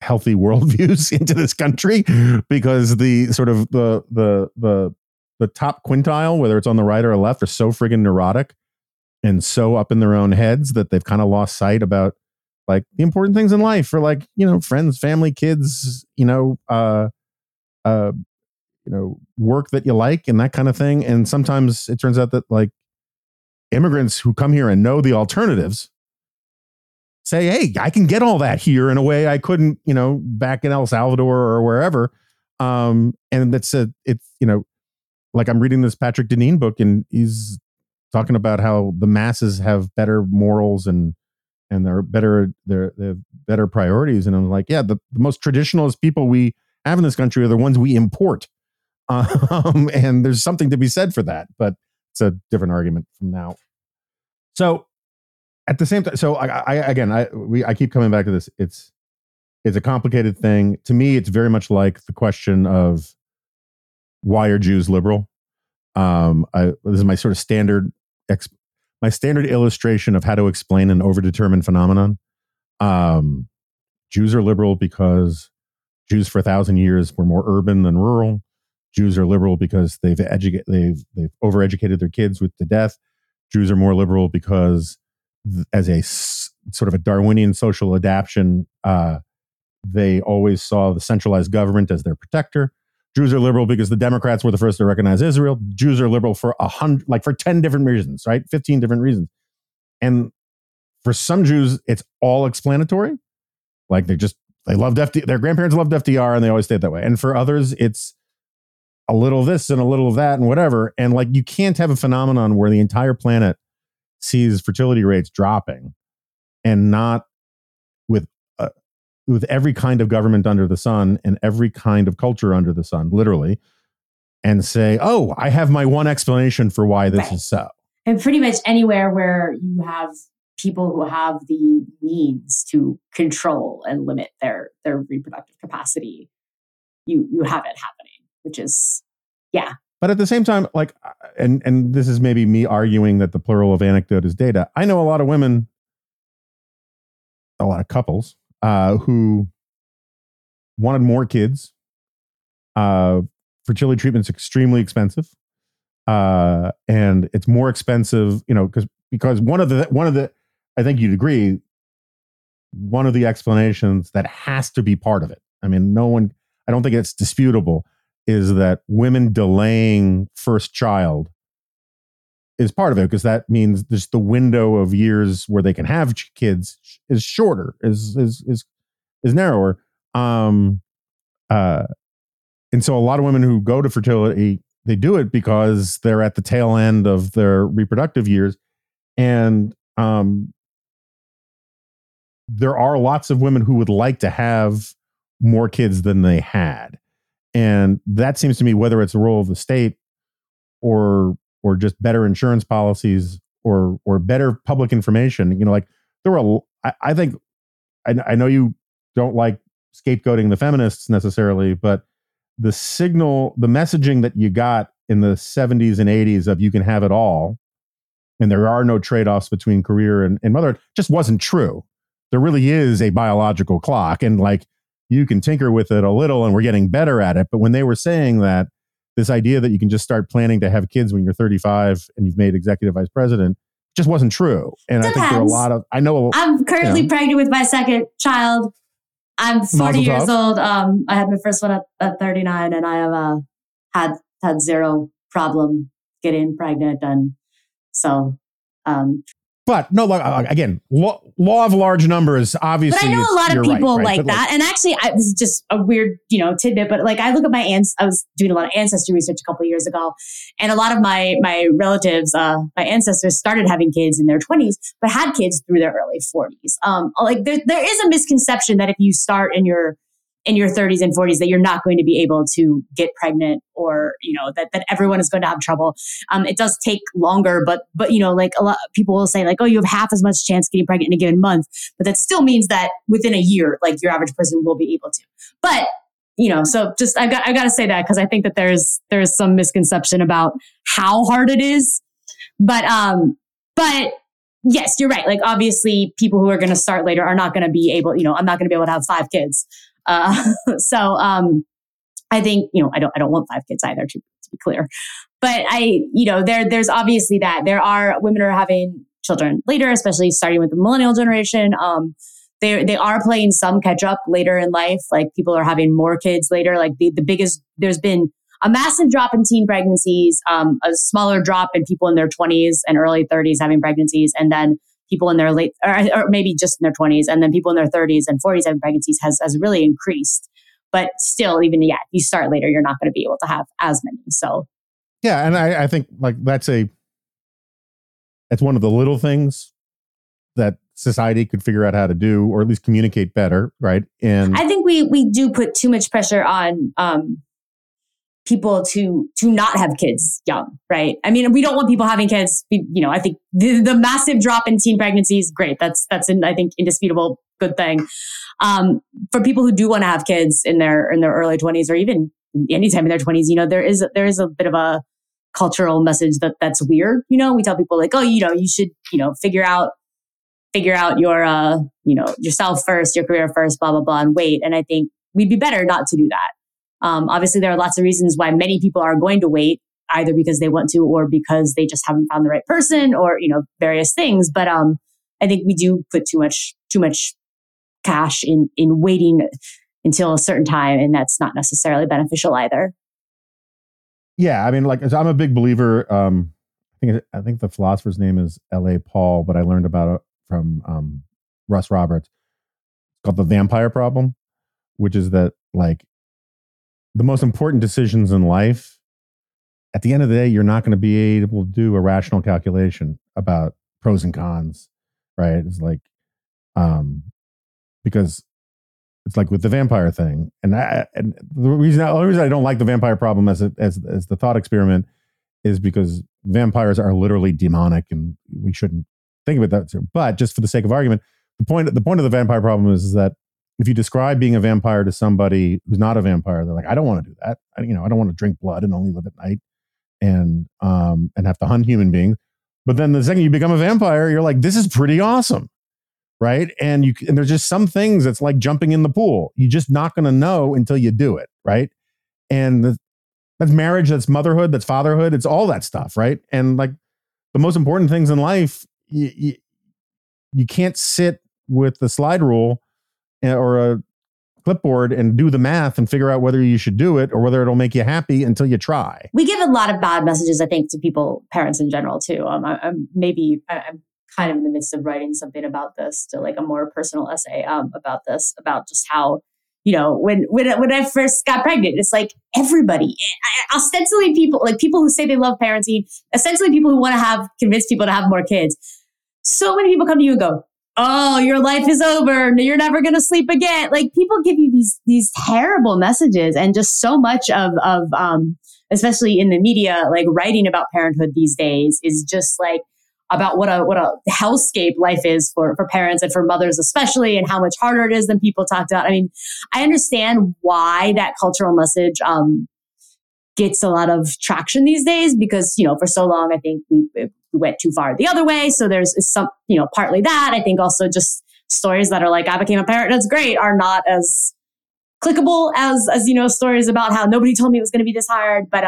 healthy worldviews into this country, because the sort of the top quintile, whether it's on the right or left, are so friggin' neurotic and so up in their own heads that they've kind of lost sight about like the important things in life for, like, you know, friends, family, kids, you know, work that you like and that kind of thing. And sometimes it turns out that like immigrants who come here and know the alternatives say, hey, I can get all that here in a way I couldn't, you know, back in El Salvador or wherever. And it's, you know, like I'm reading this Patrick Deneen book, and he's talking about how the masses have better morals and they're better priorities. And I'm like, yeah, the most traditionalist people we have in this country are the ones we import. And there's something to be said for that, but it's a different argument from now. So, at the same time, so I keep coming back to this. It's a complicated thing. To me, it's very much like the question of why are Jews liberal? This is my sort of standard illustration of how to explain an overdetermined phenomenon. Jews are liberal because Jews for 1,000 years were more urban than rural. Jews are liberal because they've overeducated their kids to death. Jews are more liberal because, as a sort of a Darwinian social adaption, they always saw the centralized government as their protector. Jews are liberal because the Democrats were the first to recognize Israel. Jews are liberal for 10 different reasons, right? 15 different reasons. And for some Jews, it's all explanatory. Like they loved FDR. Their grandparents loved FDR and they always stayed that way. And for others, it's a little of this and a little of that and whatever. And like, you can't have a phenomenon where the entire planet sees fertility rates dropping and not with every kind of government under the sun and every kind of culture under the sun, literally, and say, oh, I have my one explanation for why this is so. And pretty much anywhere where you have people who have the means to control and limit their reproductive capacity, you have it happening, which is, yeah. But at the same time, like, and this is maybe me arguing that the plural of anecdote is data. I know a lot of women, a lot of couples, who wanted more kids. Fertility treatment's extremely expensive. And it's more expensive, you know, because one of the, I think you'd agree, one of the explanations that has to be part of it. I mean, I don't think it's disputable, is that women delaying first child is part of it, because that means just the window of years where they can have kids is shorter, is narrower. And so a lot of women who go to fertility, they do it because they're at the tail end of their reproductive years. And there are lots of women who would like to have more kids than they had. And that seems to me, whether it's the role of the state or just better insurance policies or better public information, you know, like there were, I think I know you don't like scapegoating the feminists necessarily, but the signal, the messaging that you got in the 70s and 80s of you can have it all and there are no trade-offs between career and motherhood just wasn't true. There really is a biological clock, and like, you can tinker with it a little and we're getting better at it. But when they were saying that, this idea that you can just start planning to have kids when you're 35 and you've made executive vice president just wasn't true. And depends. I think there are a lot of, I'm currently pregnant with my second child. I'm 40 years old. I had my first one at 39 and I have had zero problem getting pregnant. And so, but no, again, law of large numbers, obviously. But I know a lot of people right? like that. And actually, this is just a weird, you know, tidbit. But like, I look at my aunts. I was doing a lot of ancestry research a couple of years ago. And a lot of my relatives, my ancestors started having kids in their 20s, but had kids through their early 40s. Like there is a misconception that if you start in your 30s and 40s, that you're not going to be able to get pregnant, or, you know, that everyone is going to have trouble. It does take longer, but, you know, like a lot of people will say like, oh, you have half as much chance getting pregnant in a given month, but that still means that within a year, like your average person will be able to, but, you know, so just, I've got to say that, cause I think that there's some misconception about how hard it is, but yes, you're right. Like obviously people who are going to start later are not going to be able, you know, I'm not going to be able to have 5 kids. So, I think, you know, I don't want 5 kids either, to be clear, but I, you know, there's obviously that there are women who are having children later, especially starting with the millennial generation. They are playing some catch up later in life. Like people are having more kids later. Like the biggest, there's been a massive drop in teen pregnancies, a smaller drop in people in their 20s and early 30s having pregnancies. And then people in their late, or maybe just in their 20s, and then people in their 30s and 40s having pregnancies has really increased. But still, even if you start later, you're not going to be able to have as many. So, yeah, and I think like that's one of the little things that society could figure out how to do, or at least communicate better, right? And I think we do put too much pressure on people to not have kids young, right? I mean, we don't want people having kids. You know, I think the massive drop in teen pregnancies, great. That's an, I think, indisputable good thing. For people who do want to have kids in their early 20s, or even anytime in their 20s, you know, there is a bit of a cultural message that's weird. You know, we tell people like, oh, you know, you should, you know, figure out your, you know, yourself first, your career first, blah, blah, blah, and wait. And I think we'd be better not to do that. Obviously, there are lots of reasons why many people are going to wait, either because they want to or because they just haven't found the right person, or, you know, various things. But I think we do put too much cash in waiting until a certain time, and that's not necessarily beneficial either. Yeah, I mean, like I'm a big believer. I think the philosopher's name is L.A. Paul, but I learned about it from Russ Roberts. called the vampire problem, which is that like the most important decisions in life, at the end of the day, you're not going to be able to do a rational calculation about pros and cons, right? It's like, because it's like with the vampire thing. And the only reason I don't like the vampire problem as the thought experiment is because vampires are literally demonic and we shouldn't think about that. But just for the sake of argument, the point of the vampire problem is that if you describe being a vampire to somebody who's not a vampire, they're like, I don't want to do that. I don't want to drink blood and only live at night and have to hunt human beings. But then the second you become a vampire, you're like, this is pretty awesome, right? And there's just some things that's like jumping in the pool. You're just not going to know until you do it, right? And that's marriage, that's motherhood, that's fatherhood, it's all that stuff, right? And like the most important things in life, you can't sit with the slide rule or a clipboard and do the math and figure out whether you should do it or whether it'll make you happy until you try. We give a lot of bad messages, I think, to people, parents in general, too. I'm kind of in the midst of writing something about this, to like a more personal essay about this, about just how, you know, when I first got pregnant, it's like everybody, ostensibly people, like people who say they love parenting, essentially people who want to convince people to have more kids. So many people come to you and go, oh, your life is over. You're never going to sleep again. Like people give you these terrible messages, and just so much of especially in the media, like writing about parenthood these days is just like about what a hellscape life is for parents and for mothers especially, and how much harder it is than people talked about. I mean, I understand why that cultural message gets a lot of traction these days, because, you know, for so long, I think we went too far the other way. So there's some, you know, partly that. I think also just stories that are like, I became a parent, that's great, are not as clickable as, you know, stories about how nobody told me it was going to be this hard. But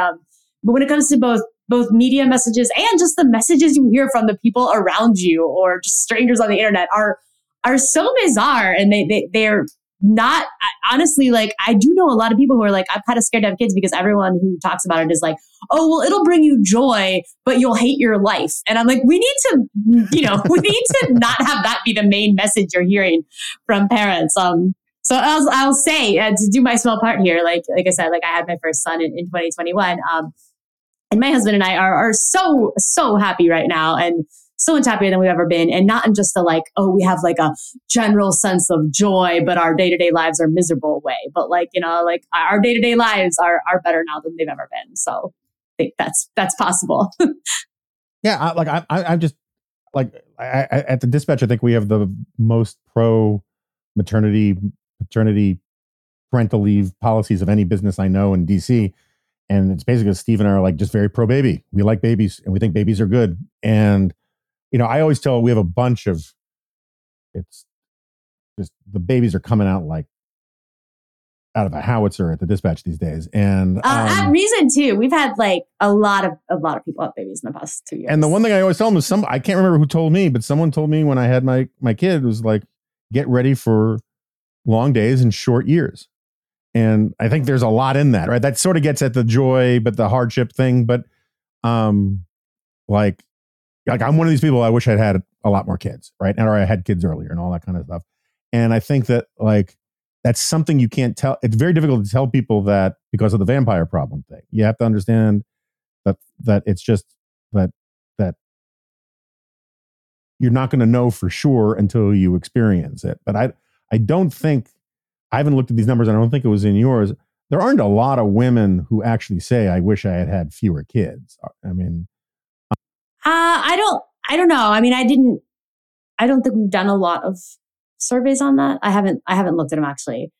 when it comes to both media messages and just the messages you hear from the people around you or just strangers on the internet are so bizarre. And they're not, honestly, like I do know a lot of people who are like, I'm kind of scared to have kids because everyone who talks about it is like, oh, well, it'll bring you joy, but you'll hate your life. And I'm like, we need to not have that be the main message you're hearing from parents. So I'll say to do my small part here, like I said, like I had my first son in 2021. And my husband and I are so, so happy right now, and so much happier than we've ever been. And not in just the like, oh, we have like a general sense of joy, but our day-to-day lives are miserable way. But like, you know, like our day-to-day lives are better now than they've ever been. So I think that's possible. Yeah. I'm just at the Dispatch, I think we have the most pro paternity parental leave policies of any business I know in DC. And it's basically Steve and I are like just very pro baby. We like babies and we think babies are good. And, you know, I always tell, we have a bunch of, it's just the babies are coming out like out of a howitzer at the Dispatch these days. And at Reason too, we've had like a lot of people have babies in the past 2 years. And the one thing I always tell them is I can't remember who told me, but someone told me when I had my kid was like, get ready for long days and short years. And I think there's a lot in that, right? That sort of gets at the joy, but the hardship thing. But like I'm one of these people, I wish I'd had a lot more kids, right? Or I had kids earlier and all that kind of stuff. And I think that like, that's something you can't tell. It's very difficult to tell people that because of the vampire problem thing. You have to understand that it's just that you're not going to know for sure until you experience it. But I don't think, I haven't looked at these numbers, and I don't think it was in yours. There aren't a lot of women who actually say, I wish I had fewer kids. I mean, I don't know. I mean, I don't think we've done a lot of surveys on that. I haven't looked at them actually.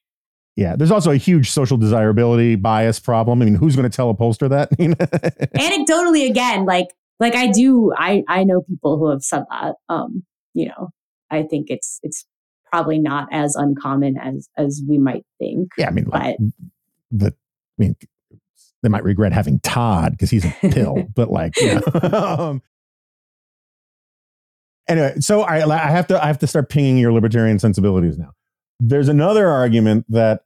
Yeah. There's also a huge social desirability bias problem. I mean, who's going to tell a pollster that? Anecdotally, again, like I know people who have said that, you know, I think it's probably not as uncommon as we might think. Yeah, I mean, they might regret having Todd because he's a pill. But like, you know. Anyway, so I have to start pinging your libertarian sensibilities now. There's another argument that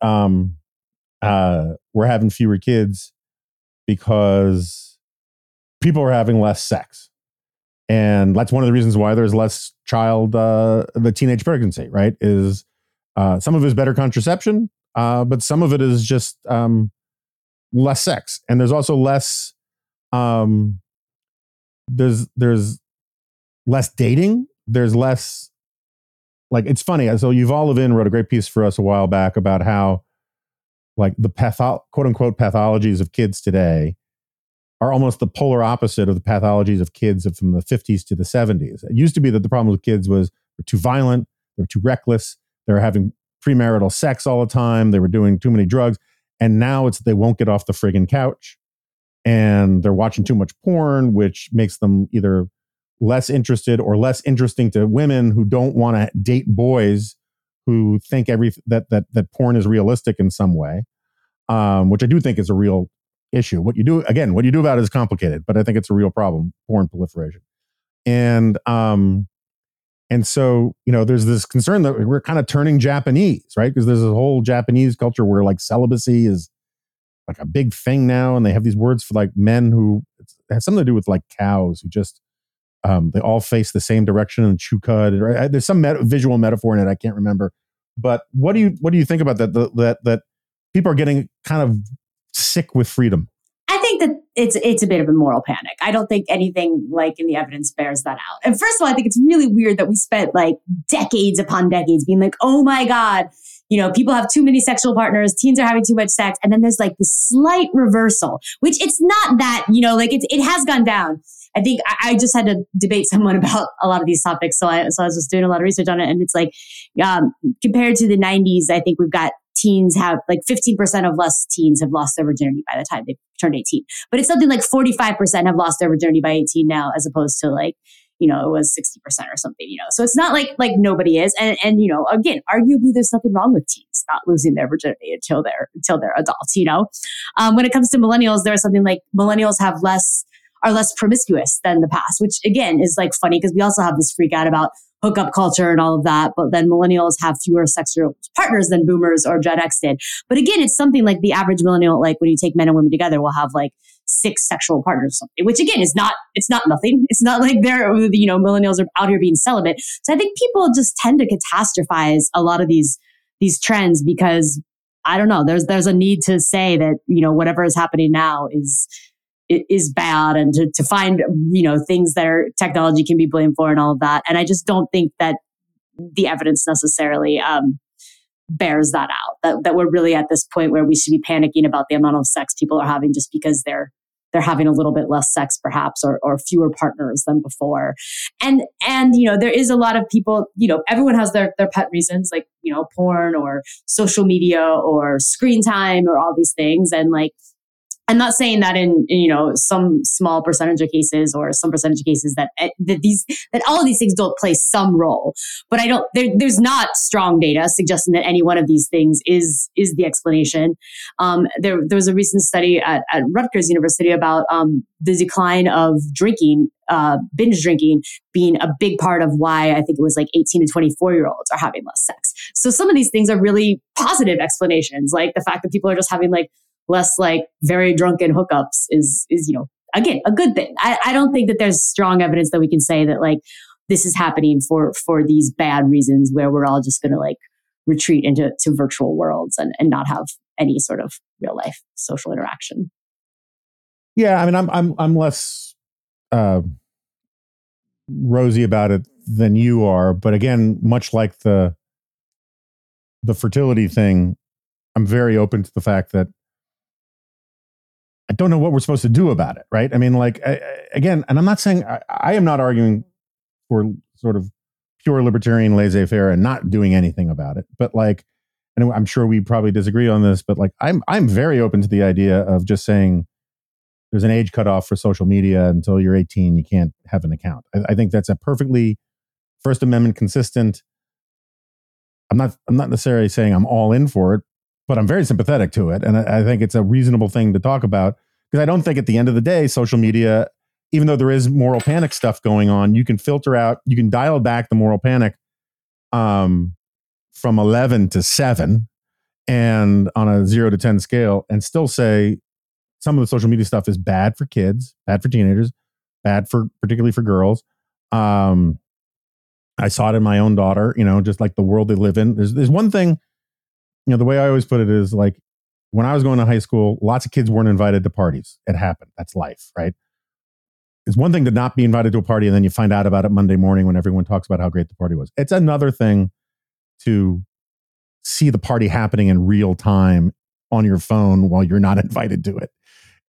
we're having fewer kids because people are having less sex. And that's one of the reasons why there's less the teenage pregnancy, right? Is Some of it is better contraception, but some of it is just less sex. And there's also less there's less dating. There's less, like, it's funny. So Yuval Levin wrote a great piece for us a while back about how, like, the quote unquote pathologies of kids today are almost the polar opposite of the pathologies of kids from the 50s to the 70s. It used to be that the problem with kids was they're too violent, they're too reckless, they're having premarital sex all the time, they were doing too many drugs, and now it's they won't get off the friggin' couch, and they're watching too much porn, which makes them either less interested or less interesting to women who don't want to date boys who think that porn is realistic in some way, which I do think is a real issue. What you do about it is complicated, but I think it's a real problem, porn proliferation. And so, you know, there's this concern that we're kind of turning Japanese, right? Because there's a whole Japanese culture where, like, celibacy is like a big thing now, and they have these words for, like, men who, it has something to do with, like, cows who just they all face the same direction and chew cud. Right? There's some visual metaphor in it, I can't remember. But what do you think about that? That people are getting kind of sick with freedom. I think that it's a bit of a moral panic. I don't think anything like in the evidence bears that out. And first of all, I think it's really weird that we spent, like, decades upon decades being like, oh my God, you know, people have too many sexual partners, teens are having too much sex. And then there's, like, this slight reversal, which it's not that, you know, like it has gone down. I think I just had to debate someone about a lot of these topics. So I was just doing a lot of research on it. And it's like, compared to the 90s, I think we've got teens have, like, 15% of less teens have lost their virginity by the time they turned 18. But it's something like 45% have lost their virginity by 18 now, as opposed to, like, you know, it was 60% or something, you know. So it's not like nobody is. And, you know, again, arguably there's nothing wrong with teens not losing their virginity until they're adults, you know. When it comes to millennials, there was something like millennials have are less promiscuous than the past, which again is, like, funny because we also have this freak out about hookup culture and all of that. But then millennials have fewer sexual partners than boomers or Gen X did. But again, it's something like the average millennial, like, when you take men and women together, will have, like, 6 sexual partners or something, which again it's not nothing. It's not like they're, you know, millennials are out here being celibate. So I think people just tend to catastrophize a lot of these trends because, I don't know, there's a need to say that, you know, whatever is happening now is bad, and to find, you know, things that are technology can be blamed for and all of that. And I just don't think that the evidence necessarily bears that out, that we're really at this point where we should be panicking about the amount of sex people are having just because they're having a little bit less sex perhaps, or fewer partners than before. And, you know, there is a lot of people, you know, everyone has their pet reasons, like, you know, porn or social media or screen time or all these things. And, like, I'm not saying that in you know, some small percentage of cases or some percentage of cases that all of these things don't play some role, but I don't. There's not strong data suggesting that any one of these things is the explanation. There was a recent study at Rutgers University about the decline of drinking, binge drinking, being a big part of why I think it was like 18 to 24-year-olds are having less sex. So some of these things are really positive explanations, like the fact that people are just having, like, less, like, very drunken hookups is, you know, again, a good thing. I don't think that there's strong evidence that we can say that, like, this is happening for these bad reasons where we're all just going to, like, retreat into virtual worlds and not have any sort of real life social interaction. Yeah, I mean, I'm less rosy about it than you are, but again, much like the fertility thing, I'm very open to the fact that I don't know what we're supposed to do about it, right? I mean, like, again, and I'm not saying I am not arguing for sort of pure libertarian laissez-faire and not doing anything about it, but, like, and I'm sure we probably disagree on this, but, like, I'm very open to the idea of just saying there's an age cutoff for social media. Until you're 18, you can't have an account. I think that's a perfectly First Amendment consistent. I'm not necessarily saying I'm all in for it, but I'm very sympathetic to it. And I think it's a reasonable thing to talk about, because I don't think at the end of the day, social media, even though there is moral panic stuff going on, you can filter out, you can dial back the moral panic from 11 to 7 and on a 0 to 10 scale, and still say some of the social media stuff is bad for kids, bad for teenagers, bad for, particularly for girls. I saw it in my own daughter, you know, just like the world they live in. There's one thing, you know, the way I always put it is like, when I was going to high school, lots of kids weren't invited to parties. It happened. That's life, right? It's one thing to not be invited to a party and then you find out about it Monday morning when everyone talks about how great the party was. It's another thing to see the party happening in real time on your phone while you're not invited to it.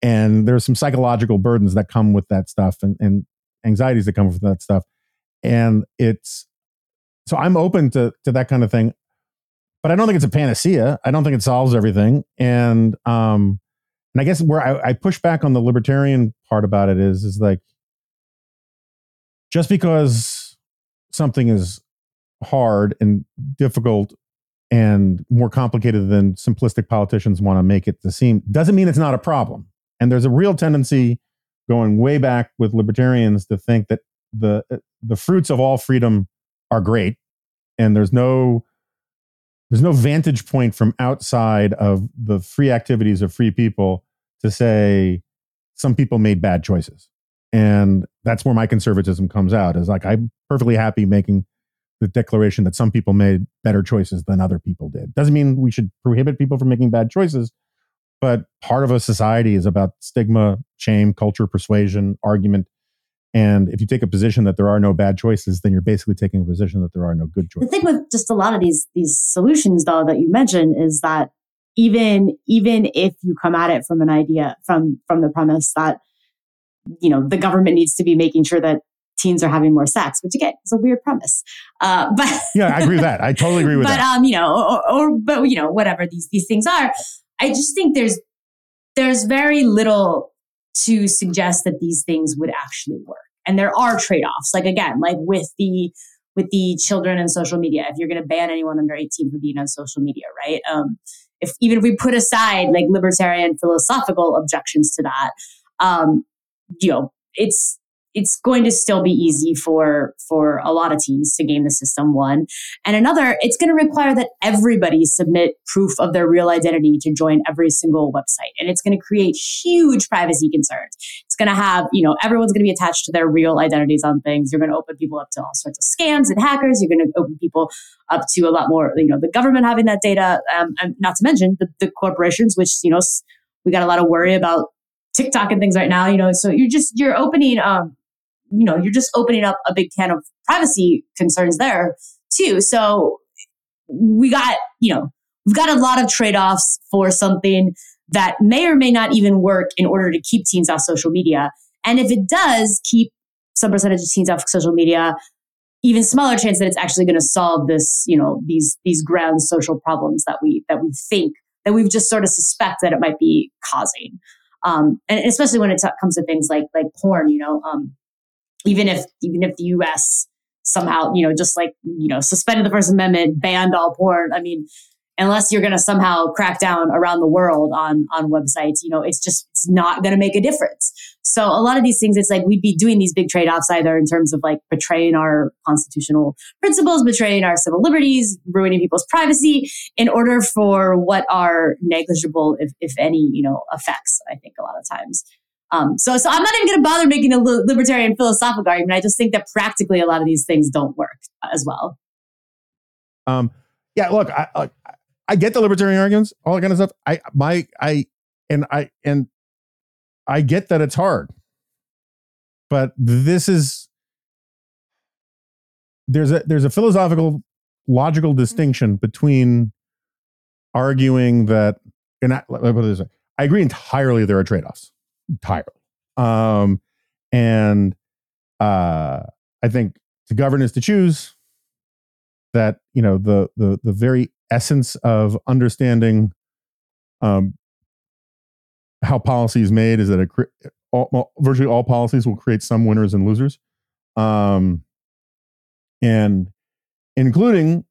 And there's some psychological burdens that come with that stuff and anxieties that come with that stuff. And it's, so I'm open to that kind of thing, but I don't think it's a panacea. I don't think it solves everything. And I guess where I push back on the libertarian part about it is like, just because something is hard and difficult and more complicated than simplistic politicians want to make it to seem, doesn't mean it's not a problem. And there's a real tendency going way back with libertarians to think that the fruits of all freedom are great, and there's no vantage point from outside of the free activities of free people to say some people made bad choices. And that's where my conservatism comes out, is like, I'm perfectly happy making the declaration that some people made better choices than other people did. Doesn't mean we should prohibit people from making bad choices, but part of a society is about stigma, shame, culture, persuasion, argument. And if you take a position that there are no bad choices, then you're basically taking a position that there are no good choices. The thing with just a lot of these solutions, though, that you mentioned is that even if you come at it from an idea, from the premise that, you know, the government needs to be making sure that teens are having more sex, which again is a weird premise. But yeah, I agree with that. I totally agree with but, that. You know, but you know, whatever these things are, I just think there's very little to suggest that these things would actually work. And there are trade-offs. Like again, like with the children and social media, if you're going to ban anyone under 18 from being on social media, right? If we put aside like libertarian philosophical objections to that, you know, it's going to still be easy for a lot of teens to game the system, one. And another, it's going to require that everybody submit proof of their real identity to join every single website. And it's going to create huge privacy concerns. It's going to have, you know, everyone's going to be attached to their real identities on things. You're going to open people up to all sorts of scams and hackers. You're going to open people up to a lot more, you know, the government having that data, and not to mention the corporations, which, you know, we got a lot of worry about TikTok and things right now, you know, so you're opening, you know, you're just opening up a big can of privacy concerns there too. So we've got a lot of trade-offs for something that may or may not even work in order to keep teens off social media. And if it does keep some percentage of teens off social media, even smaller chance that it's actually going to solve this, you know, these grand social problems that we think that we've just sort of suspect that it might be causing. And especially when it comes to things like porn, you know, even if the U.S. somehow, you know, just like, you know, suspended the First Amendment, banned all porn. I mean, unless you're going to somehow crack down around the world on websites, you know, it's not going to make a difference. So a lot of these things, it's like we'd be doing these big trade-offs either in terms of like betraying our constitutional principles, betraying our civil liberties, ruining people's privacy in order for what are negligible, if any, you know, effects, I think a lot of times. So I'm not even going to bother making a libertarian philosophical argument. I just think that practically a lot of these things don't work as well. Yeah, look, I get the libertarian arguments, all that kind of stuff. I get that it's hard, but there's a philosophical, logical distinction between arguing that, and let me put it this way. I agree entirely. There are trade-offs. Entirely. I think to govern is to choose, that, you know, the very essence of understanding how policy is made is that virtually all policies will create some winners and losers, and including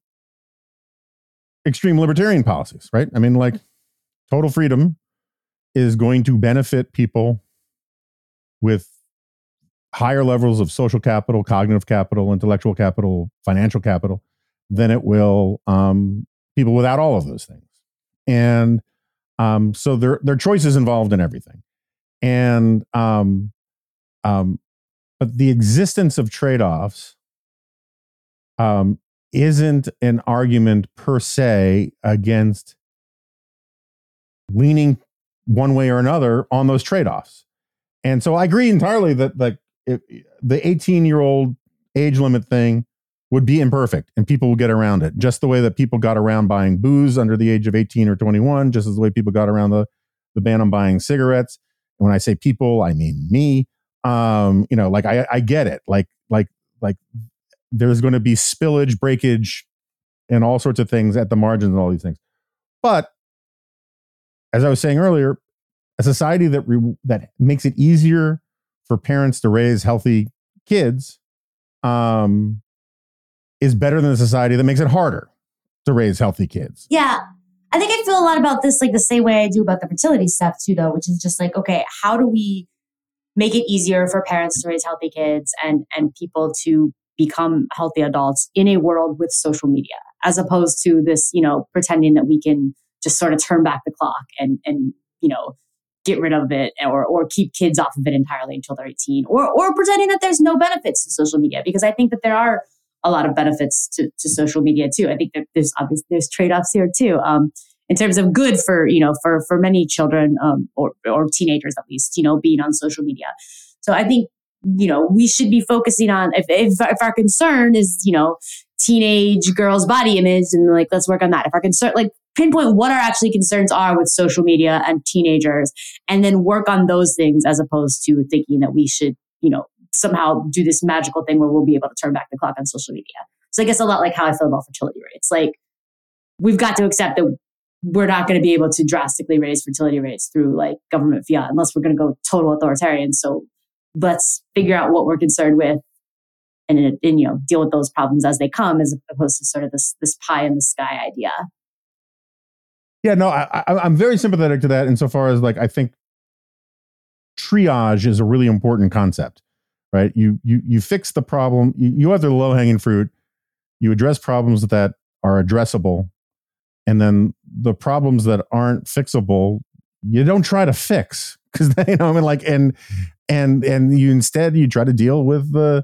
extreme libertarian policies, right? I mean, like, total freedom is going to benefit people with higher levels of social capital, cognitive capital, intellectual capital, financial capital than it will people without all of those things. And so there are choices involved in everything. And but the existence of trade-offs isn't an argument per se against leaning one way or another on those trade-offs. And so I agree entirely that the 18-year-old age limit thing would be imperfect and people will get around it, just the way that people got around buying booze under the age of 18 or 21, just as the way people got around the ban on buying cigarettes. And when I say people, I mean me. I get it. Like there's going to be spillage, breakage, and all sorts of things at the margins and all these things. But as I was saying earlier, a society that makes it easier for parents to raise healthy kids is better than a society that makes it harder to raise healthy kids. Yeah. I think I feel a lot about this like the same way I do about the fertility stuff too, though, which is just like, okay, how do we make it easier for parents to raise healthy kids and people to become healthy adults in a world with social media, as opposed to this, pretending that we can just sort of turn back the clock and get rid of it or keep kids off of it entirely until they're 18, or pretending that there's no benefits to social media, because I think that there are a lot of benefits to social media too. I think that there's trade-offs here too, in terms of good for many children or teenagers at least, being on social media. So I think we should be focusing on if our concern is teenage girls' body image, and like let's work on that. If our concern pinpoint what our actually concerns are with social media and teenagers, and then work on those things as opposed to thinking that we should somehow do this magical thing where we'll be able to turn back the clock on social media. So I guess a lot like how I feel about fertility rates. Like we've got to accept that we're not going to be able to drastically raise fertility rates through like government fiat unless we're going to go total authoritarian. So let's figure out what we're concerned with and deal with those problems as they come, as opposed to sort of this pie in the sky idea. Yeah, no, I'm very sympathetic to that insofar as I think triage is a really important concept. Right. You fix the problem. You have the low hanging fruit. You address problems that are addressable. And then the problems that aren't fixable, you don't try to fix, because you instead you try to deal with the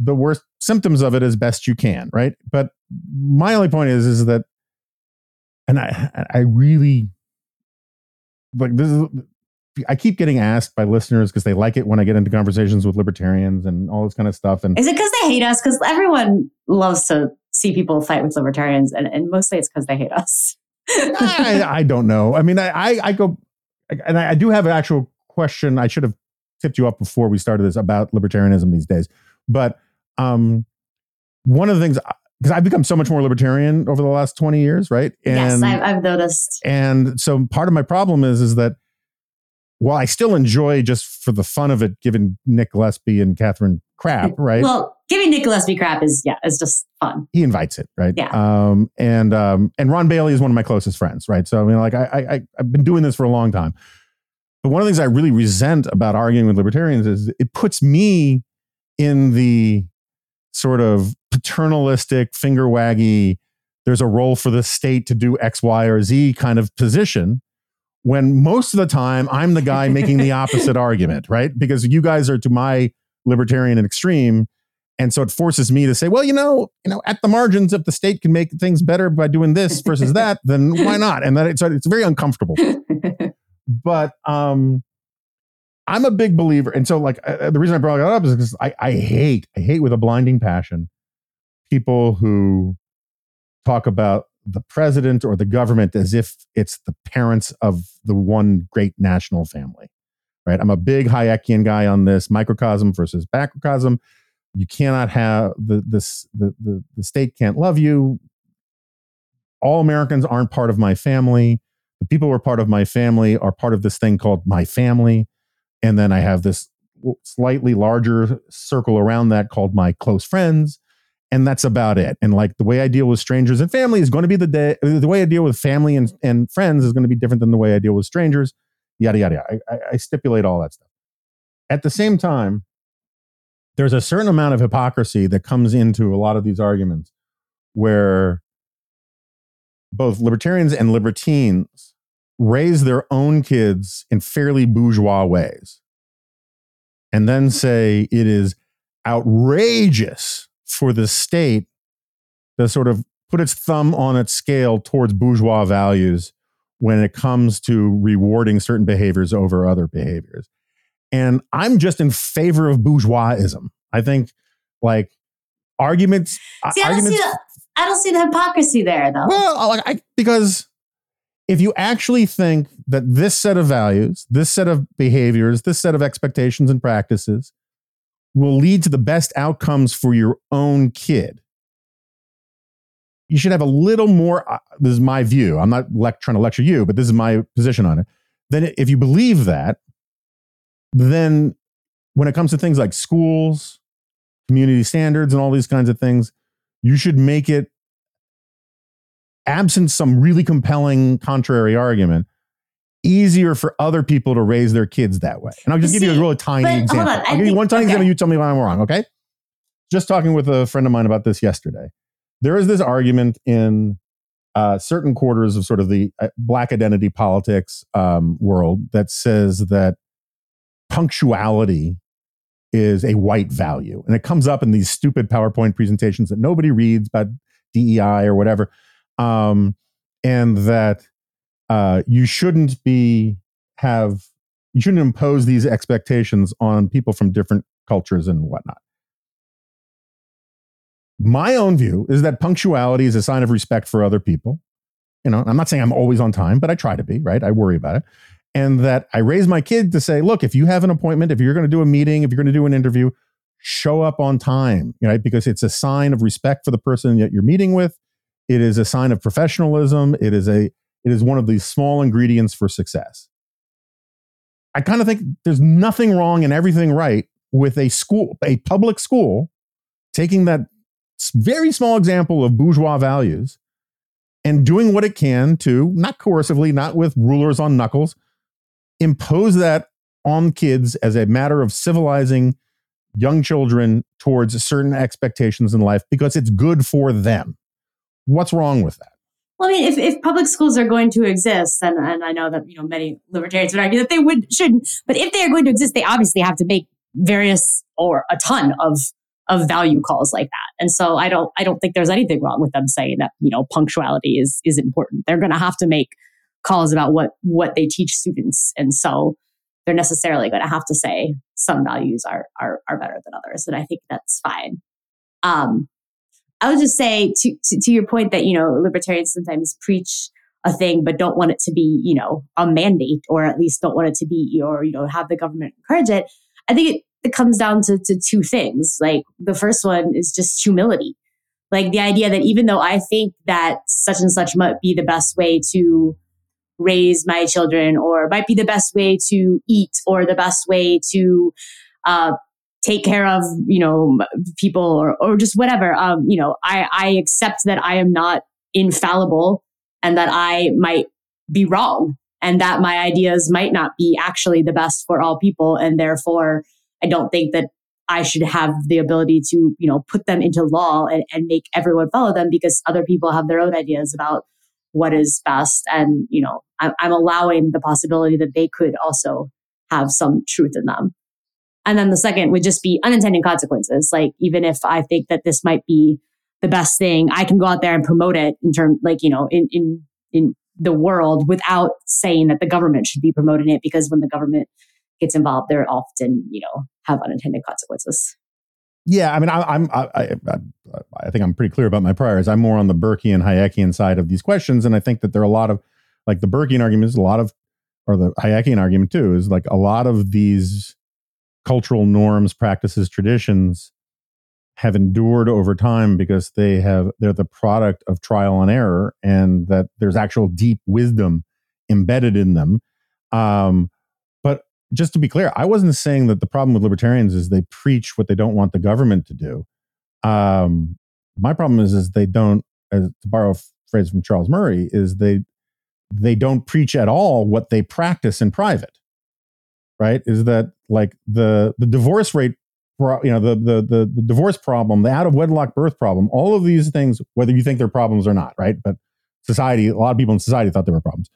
worst symptoms of it as best you can. Right. But my only point is that, and I really I keep getting asked by listeners because they like it when I get into conversations with libertarians and all this kind of stuff. And is it because they hate us? Because everyone loves to see people fight with libertarians, and mostly it's because they hate us. I don't know. I mean, I do have an actual question. I should have tipped you up before we started this about libertarianism these days. But one of the things, because I've become so much more libertarian over the last 20 years, right? And, yes, I've noticed. And so part of my problem is that, while I still enjoy, just for the fun of it, giving Nick Gillespie and Catherine crap, right? Well, giving Nick Gillespie crap is just fun. He invites it, right? Yeah. And Ron Bailey is one of my closest friends, right? So I've been doing this for a long time. But one of the things I really resent about arguing with libertarians is it puts me in the sort of paternalistic, finger waggy, there's a role for the state to do X, Y, or Z kind of position, when most of the time I'm the guy making the opposite argument, right? Because you guys are to my libertarian and extreme. And so it forces me to say, well, at the margins, if the state can make things better by doing this versus that, then why not? And so it's very uncomfortable. But I'm a big believer. And so the reason I brought it up is because I hate with a blinding passion people who talk about the president or the government as if it's the parents of the one great national family, right? I'm a big Hayekian guy on this, microcosm versus macrocosm. You cannot have the state can't love you. All Americans aren't part of my family. The people who are part of my family are part of this thing called my family. And then I have this slightly larger circle around that called my close friends. And that's about it. And the way I deal with strangers and family is going to be the way I deal with family and friends is going to be different than the way I deal with strangers. Yada, yada, yada. I stipulate all that stuff. At the same time, there's a certain amount of hypocrisy that comes into a lot of these arguments where both libertarians and libertines raise their own kids in fairly bourgeois ways and then say it is outrageous for the state to sort of put its thumb on its scale towards bourgeois values when it comes to rewarding certain behaviors over other behaviors. And I'm just in favor of bourgeoisism. I think, like, arguments... I don't see the hypocrisy there, though. Well, because if you actually think that this set of values, this set of behaviors, this set of expectations and practices will lead to the best outcomes for your own kid, you should have a little more, this is my view, I'm not trying to lecture you, but this is my position on it, then if you believe that, then when it comes to things like schools, community standards, and all these kinds of things, you should make it, absent some really compelling contrary argument, easier for other people to raise their kids that way. And I'll just give you a really tiny example. I'll give you one tiny example, you tell me why I'm wrong, okay? Just talking with a friend of mine about this yesterday. There is this argument in certain quarters of sort of the black identity politics world that says that punctuality is a white value. And it comes up in these stupid PowerPoint presentations that nobody reads about DEI or whatever. And that you shouldn't impose these expectations on people from different cultures and whatnot. My own view is that punctuality is a sign of respect for other people. You know, I'm not saying I'm always on time, but I try to be, right? I worry about it. And that I raise my kid to say, look, if you have an appointment, if you're going to do a meeting, if you're going to do an interview, show up on time, right? Because it's a sign of respect for the person that you're meeting with. It is a sign of professionalism. It is one of these small ingredients for success. I kind of think there's nothing wrong and everything right with a public school, taking that very small example of bourgeois values and doing what it can to, not coercively, not with rulers on knuckles, impose that on kids as a matter of civilizing young children towards certain expectations in life because it's good for them. What's wrong with that? Well, I mean, if public schools are going to exist, and I know that, you know, many libertarians would argue that they shouldn't, but if they are going to exist, they obviously have to make various or a ton of value calls like that. And so I don't think there's anything wrong with them saying that, you know, punctuality is important. They're going to have to make calls about what they teach students. And so they're necessarily going to have to say some values are better than others. And I think that's fine. I would just say to your point that, you know, libertarians sometimes preach a thing, but don't want it to be, you know, a mandate, or at least don't want it to be, or, you know, have the government encourage it. I think it comes down to two things. Like, the first one is just humility. Like, the idea that even though I think that such and such might be the best way to raise my children, or might be the best way to eat, or the best way to take care of, you know, people, or just whatever, you know, I accept that I am not infallible, and that I might be wrong, and that my ideas might not be actually the best for all people. And therefore, I don't think that I should have the ability to, you know, put them into law and make everyone follow them, because other people have their own ideas about what is best. And, you know, I'm allowing the possibility that they could also have some truth in them. And then the second would just be unintended consequences. Like, even if I think that this might be the best thing, I can go out there and promote it in the world without saying that the government should be promoting it, because when the government gets involved, they're often, you know, have unintended consequences. Yeah, I mean, I think I'm pretty clear about my priors. I'm more on the Burkean, Hayekian side of these questions, and I think that there are a lot of, like, the Burkean argument is a lot of, or the Hayekian argument too, is like a lot of these cultural norms, practices, traditions have endured over time because they're the product of trial and error, and that there's actual deep wisdom embedded in them. But just to be clear, I wasn't saying that the problem with libertarians is they preach what they don't want the government to do. My problem is they don't, as to borrow a phrase from Charles Murray, is they don't preach at all what they practice in private. Right? Is that, like, the divorce rate, you know, the divorce problem, the out of wedlock birth problem, all of these things, whether you think they're problems or not, right? But society, a lot of people in society thought they were problems.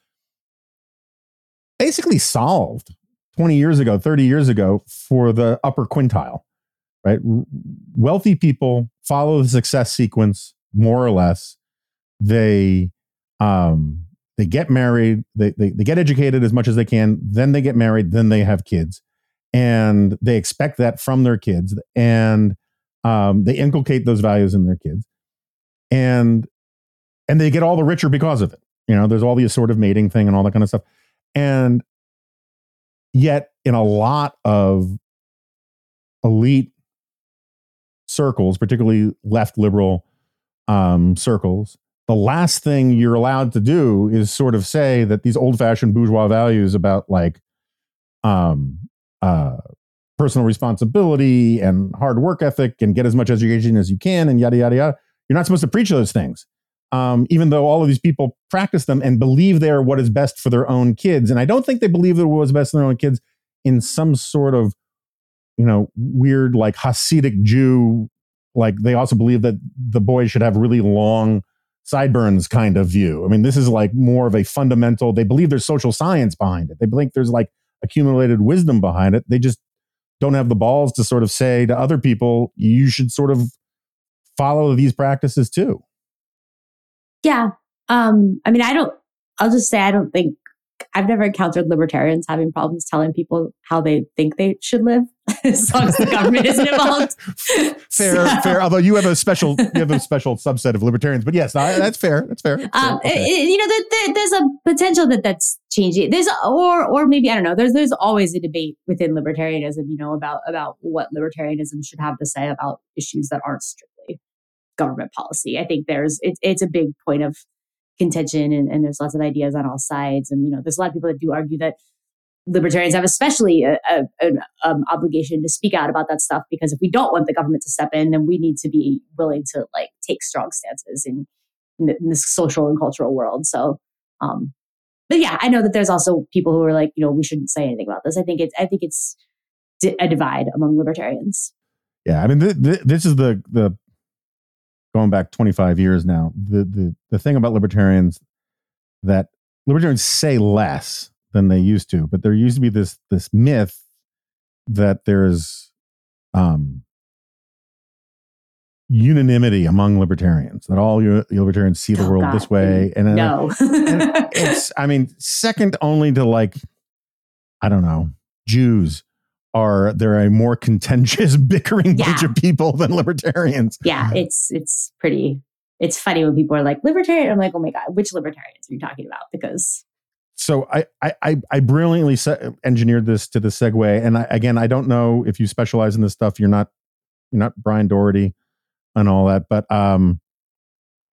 Basically solved 20 years ago, 30 years ago for the upper quintile, right? Wealthy people follow the success sequence more or less. They get married, they get educated as much as they can, then they get married, then they have kids. And they expect that from their kids. And they inculcate those values in their kids. And they get all the richer because of it. You know, there's all the assortive mating thing and all that kind of stuff. And yet in a lot of elite circles, particularly left liberal circles, the last thing you're allowed to do is sort of say that these old-fashioned bourgeois values about like personal responsibility and hard work ethic and get as much education as you can and yada, yada, yada. You're not supposed to preach those things, even though all of these people practice them and believe they're what is best for their own kids. And I don't think they believe that what was best for their own kids in some sort of, you know, weird, like Hasidic Jew, like they also believe that the boy should have really long sideburns kind of view. I mean, this is like more of a fundamental, they believe there's social science behind it. They believe there's like accumulated wisdom behind it. They just don't have the balls to sort of say to other people, you should sort of follow these practices too. Yeah. I mean, I don't think I've never encountered libertarians having problems telling people how they think they should live as long as the government isn't involved. Fair. Although you have a special subset of libertarians, but yes, that's fair. That's fair. Okay. There's a potential that's changing. Or maybe, I don't know, there's always a debate within libertarianism, you know, about what libertarianism should have to say about issues that aren't strictly government policy. I think it's a big point of contention and there's lots of ideas on all sides. And, you know, there's a lot of people that do argue that libertarians have especially an obligation to speak out about that stuff, because if we don't want the government to step in, then we need to be willing to like take strong stances in the social and cultural world. So, but yeah, I know that there's also people who are like, you know, we shouldn't say anything about this. I think it's a divide among libertarians. Yeah. I mean, this is the going back 25 years now, the thing about libertarians that libertarians say less than they used to, but there used to be this myth that there's unanimity among libertarians, that all libertarians see the world this way. And no. and it's, I mean, second only to like, I don't know, Jews. They're a more contentious, bickering bunch of people than libertarians. Yeah, it's pretty. It's funny when people are like libertarian. I'm like, oh my god, which libertarians are you talking about? Because so I brilliantly engineered this to the segue. And I don't know if you specialize in this stuff. You're not Brian Doherty and all that. But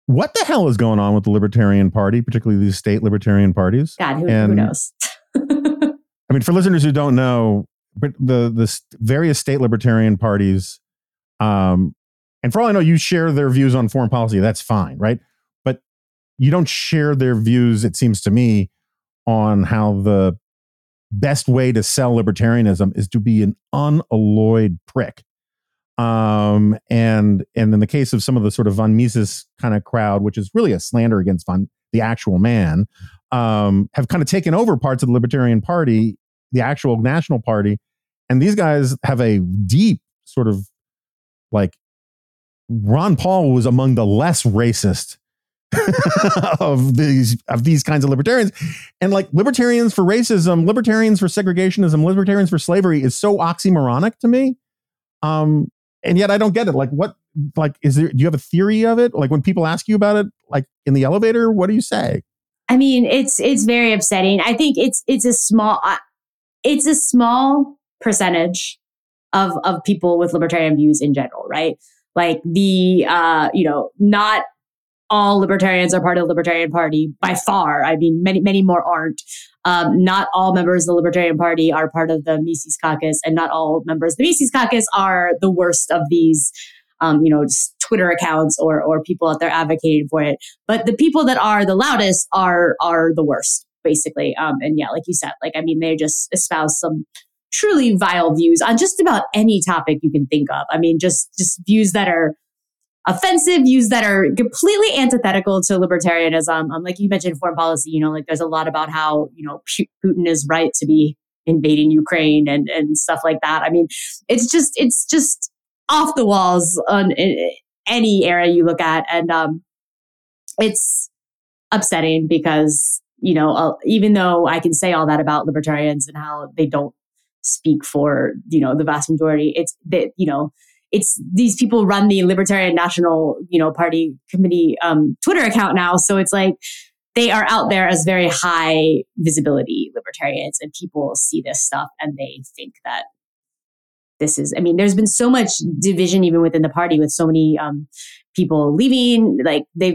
what the hell is going on with the Libertarian Party, particularly these state Libertarian parties? God, who knows? I mean, for listeners who don't know. But the various state libertarian parties, and for all I know, you share their views on foreign policy. That's fine, right? But you don't share their views, it seems to me, on how the best way to sell libertarianism is to be an unalloyed prick. And in the case of some of the sort of von Mises kind of crowd, which is really a slander against the actual man, have kind of taken over parts of the Libertarian Party, the actual national party. And these guys have a deep sort of like Ron Paul was among the less racist of these kinds of libertarians. And like libertarians for racism, libertarians for segregationism, libertarians for slavery is so oxymoronic to me. And yet I don't get it. Like what, like, is there, do you have a theory of it? Like when people ask you about it, like in the elevator, what do you say? I mean, it's very upsetting. I think it's a small percentage of people with libertarian views in general, right? Like not all libertarians are part of the Libertarian Party by far. I mean, many, many more aren't. Not all members of the Libertarian Party are part of the Mises Caucus, and not all members of the Mises Caucus are the worst of these, just Twitter accounts or people out there advocating for it. But the people that are the loudest are the worst. Basically. And yeah, like you said, like, I mean, they just espouse some truly vile views on just about any topic you can think of. I mean, just views that are offensive, views that are completely antithetical to libertarianism. Like you mentioned foreign policy, you know, like there's a lot about how, you know, Putin is right to be invading Ukraine and stuff like that. I mean, it's just off the walls on any era you look at. And it's upsetting because, you know, even though I can say all that about libertarians and how they don't speak for, you know, the vast majority, it's that, you know, it's these people run the Libertarian National, you know, Party Committee Twitter account now. So it's like they are out there as very high visibility libertarians, and people see this stuff and they think that this is, I mean, there's been so much division even within the party with so many people leaving, like their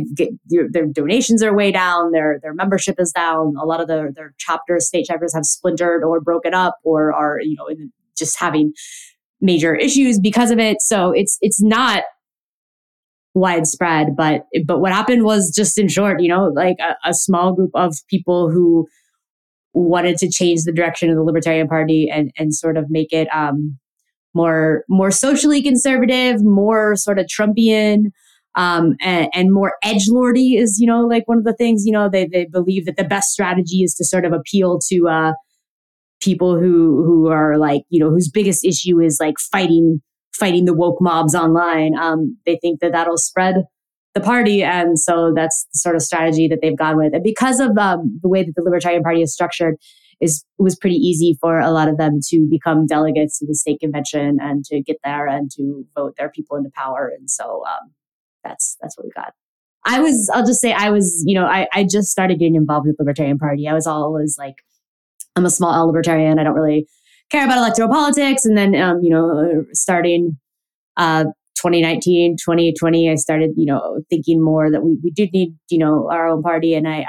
donations are way down, their membership is down. A lot of their chapters, state chapters, have splintered or broken up or are, you know, just having major issues because of it. So it's not widespread, but what happened was, just in short, you know, like a small group of people who wanted to change the direction of the Libertarian Party and sort of make it more socially conservative, more sort of Trumpian, and more edgelordy is, you know, like one of the things, you know, they believe that the best strategy is to sort of appeal to people who are like, you know, whose biggest issue is like fighting the woke mobs online. They think that'll spread the party. And so that's the sort of strategy that they've gone with. And because of the way that the Libertarian Party is structured, it was pretty easy for a lot of them to become delegates to the state convention and to get there and to vote their people into power. And so that's what we got. I'll just say, you know, I just started getting involved with the Libertarian Party. I was always like, I'm a small L libertarian. I don't really care about electoral politics. And then, you know, starting 2019, 2020, I started, you know, thinking more that we did need, you know, our own party. And I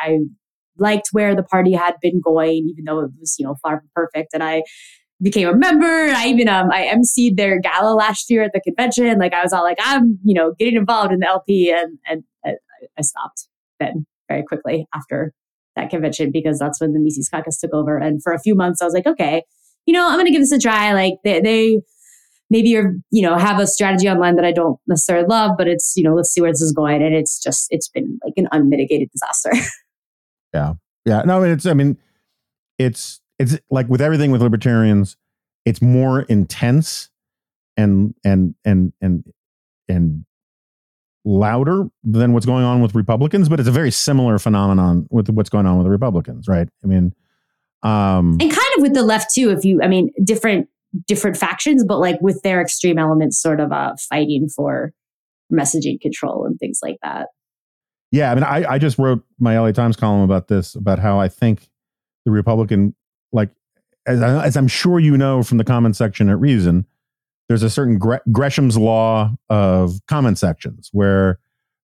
liked where the party had been going, even though it was, you know, far from perfect. And I became a member. I even I emceed their gala last year at the convention. Like I was all like, I'm, you know, getting involved in the LP, and I stopped then very quickly after that convention, because that's when the Mises Caucus took over. And for a few months, I was like, okay, you know, I'm going to give this a try. Like they maybe are, you know, have a strategy online that I don't necessarily love, but it's, you know, let's see where this is going. And it's been like an unmitigated disaster. Yeah. Yeah. No, it's like with everything with libertarians, it's more intense and louder than what's going on with Republicans, but it's a very similar phenomenon with what's going on with the Republicans, right? I mean, and kind of with the left too, different factions, but like with their extreme elements sort of fighting for messaging control and things like that. Yeah, I mean, I just wrote my LA Times column about this, about how I think the Republican, like, as I'm sure you know from the comment section at Reason, there's a certain Gresham's law of comment sections where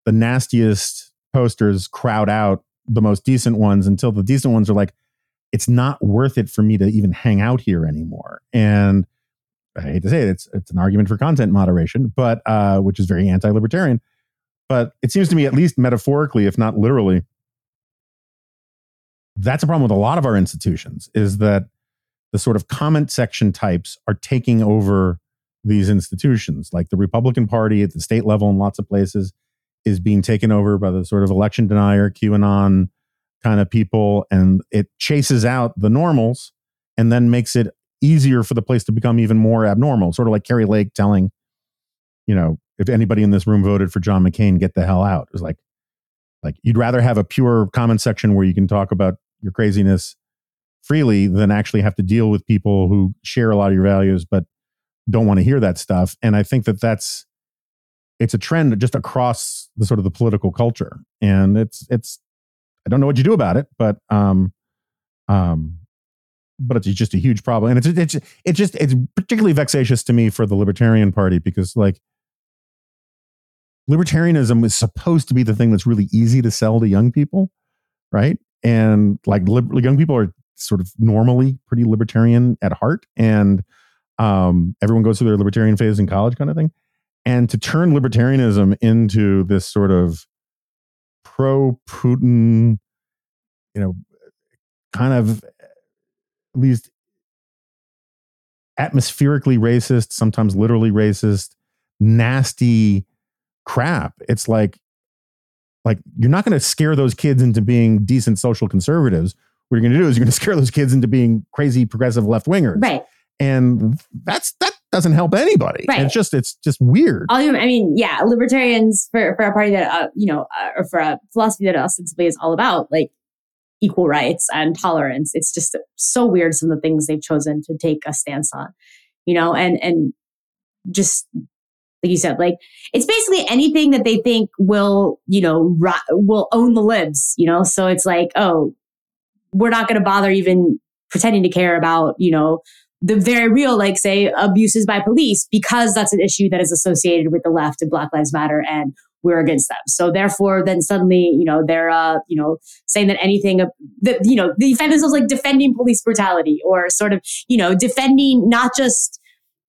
the nastiest posters crowd out the most decent ones until the decent ones are like, it's not worth it for me to even hang out here anymore. And I hate to say it, it's an argument for content moderation, but which is very anti-libertarian. But it seems to me, at least metaphorically, if not literally, that's a problem with a lot of our institutions, is that the sort of comment section types are taking over these institutions. Like the Republican Party at the state level in lots of places is being taken over by the sort of election denier, QAnon kind of people, and it chases out the normals and then makes it easier for the place to become even more abnormal. Sort of like Carrie Lake telling, you know, if anybody in this room voted for John McCain, get the hell out. It was like you'd rather have a pure comment section where you can talk about your craziness freely than actually have to deal with people who share a lot of your values but don't want to hear that stuff. And I think it's a trend just across the sort of the political culture. And it's I don't know what you do about it, but it's just a huge problem. And it's particularly vexatious to me for the Libertarian Party, because like, libertarianism is supposed to be the thing that's really easy to sell to young people, right? And like young people are sort of normally pretty libertarian at heart, and everyone goes through their libertarian phase in college kind of thing. And to turn libertarianism into this sort of pro-Putin, you know, kind of at least atmospherically racist, sometimes literally racist, nasty crap. It's like you're not going to scare those kids into being decent social conservatives. What you're going to do is you're going to scare those kids into being crazy progressive left wingers, right? And that's that doesn't help anybody. Right. It's just weird. Libertarians for a party that, or for a philosophy that ostensibly is all about like equal rights and tolerance. It's just so weird, some of the things they've chosen to take a stance on, and just like you said, like it's basically anything that they think will, will own the libs, So it's like, oh, we're not going to bother even pretending to care about, the very real, like, say, abuses by police, because that's an issue that is associated with the left and Black Lives Matter, and we're against them. So therefore, then suddenly, they're, saying that anything, they find themselves like defending police brutality, or sort of, defending not just,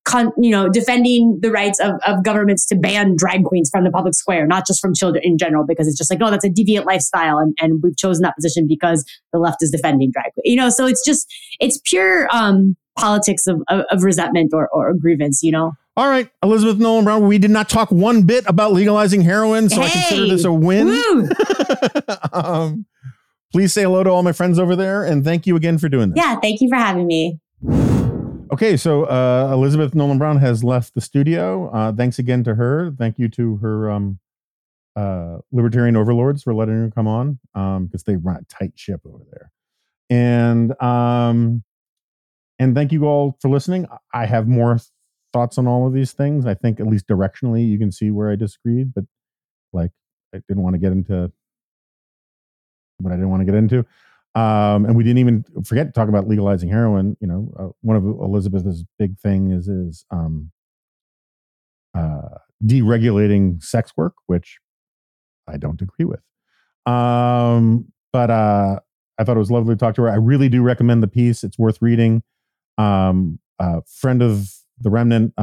defending the rights of governments to ban drag queens from the public square, not just from children in general, because it's just like, oh, that's a deviant lifestyle. And we've chosen that position because the left is defending drag queens. So it's just, it's pure politics of resentment or grievance, All right, Elizabeth Nolan Brown, we did not talk one bit about legalizing heroin, so I consider this a win. Please say hello to all my friends over there, and thank you again for doing this. Yeah, thank you for having me. Okay, so Elizabeth Nolan Brown has left the studio. Thanks again to her. Thank you to her libertarian overlords for letting her come on, because they run a tight ship over there. And thank you all for listening. I have more thoughts on all of these things. I think at least directionally you can see where I disagreed, but like I didn't want to get into what I didn't want to get into. And we didn't even forget to talk about legalizing heroin. One of Elizabeth's big thing is deregulating sex work, which I don't agree with. But I thought it was lovely to talk to her. I really do recommend the piece. It's worth reading. Friend of the Remnant,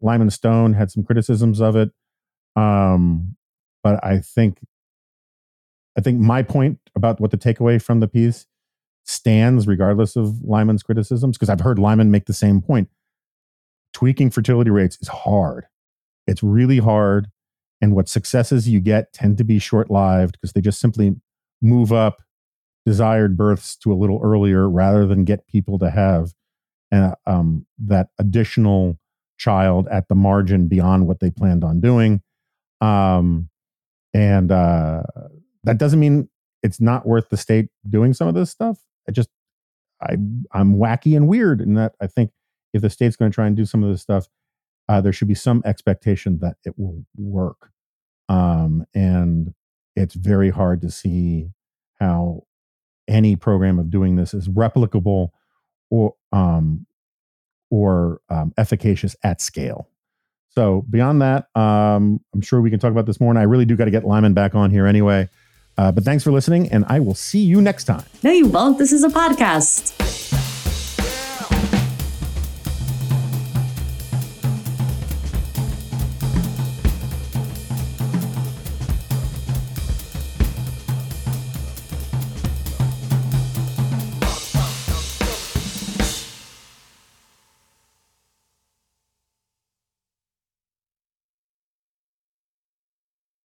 Lyman Stone, had some criticisms of it. But I think my point about what the takeaway from the piece stands regardless of Lyman's criticisms, because I've heard Lyman make the same point. Tweaking fertility rates is hard. It's really hard. And what successes you get tend to be short-lived, because they just simply move up desired births to a little earlier rather than get people to have that additional child at the margin beyond what they planned on doing. That doesn't mean it's not worth the state doing some of this stuff. I'm wacky and weird in that I think if the state's going to try and do some of this stuff, there should be some expectation that it will work. And it's very hard to see how any program of doing this is replicable or efficacious at scale. So beyond that, I'm sure we can talk about this more, and I really do got to get Lyman back on here anyway. But thanks for listening, and I will see you next time. No, you won't. This is a podcast.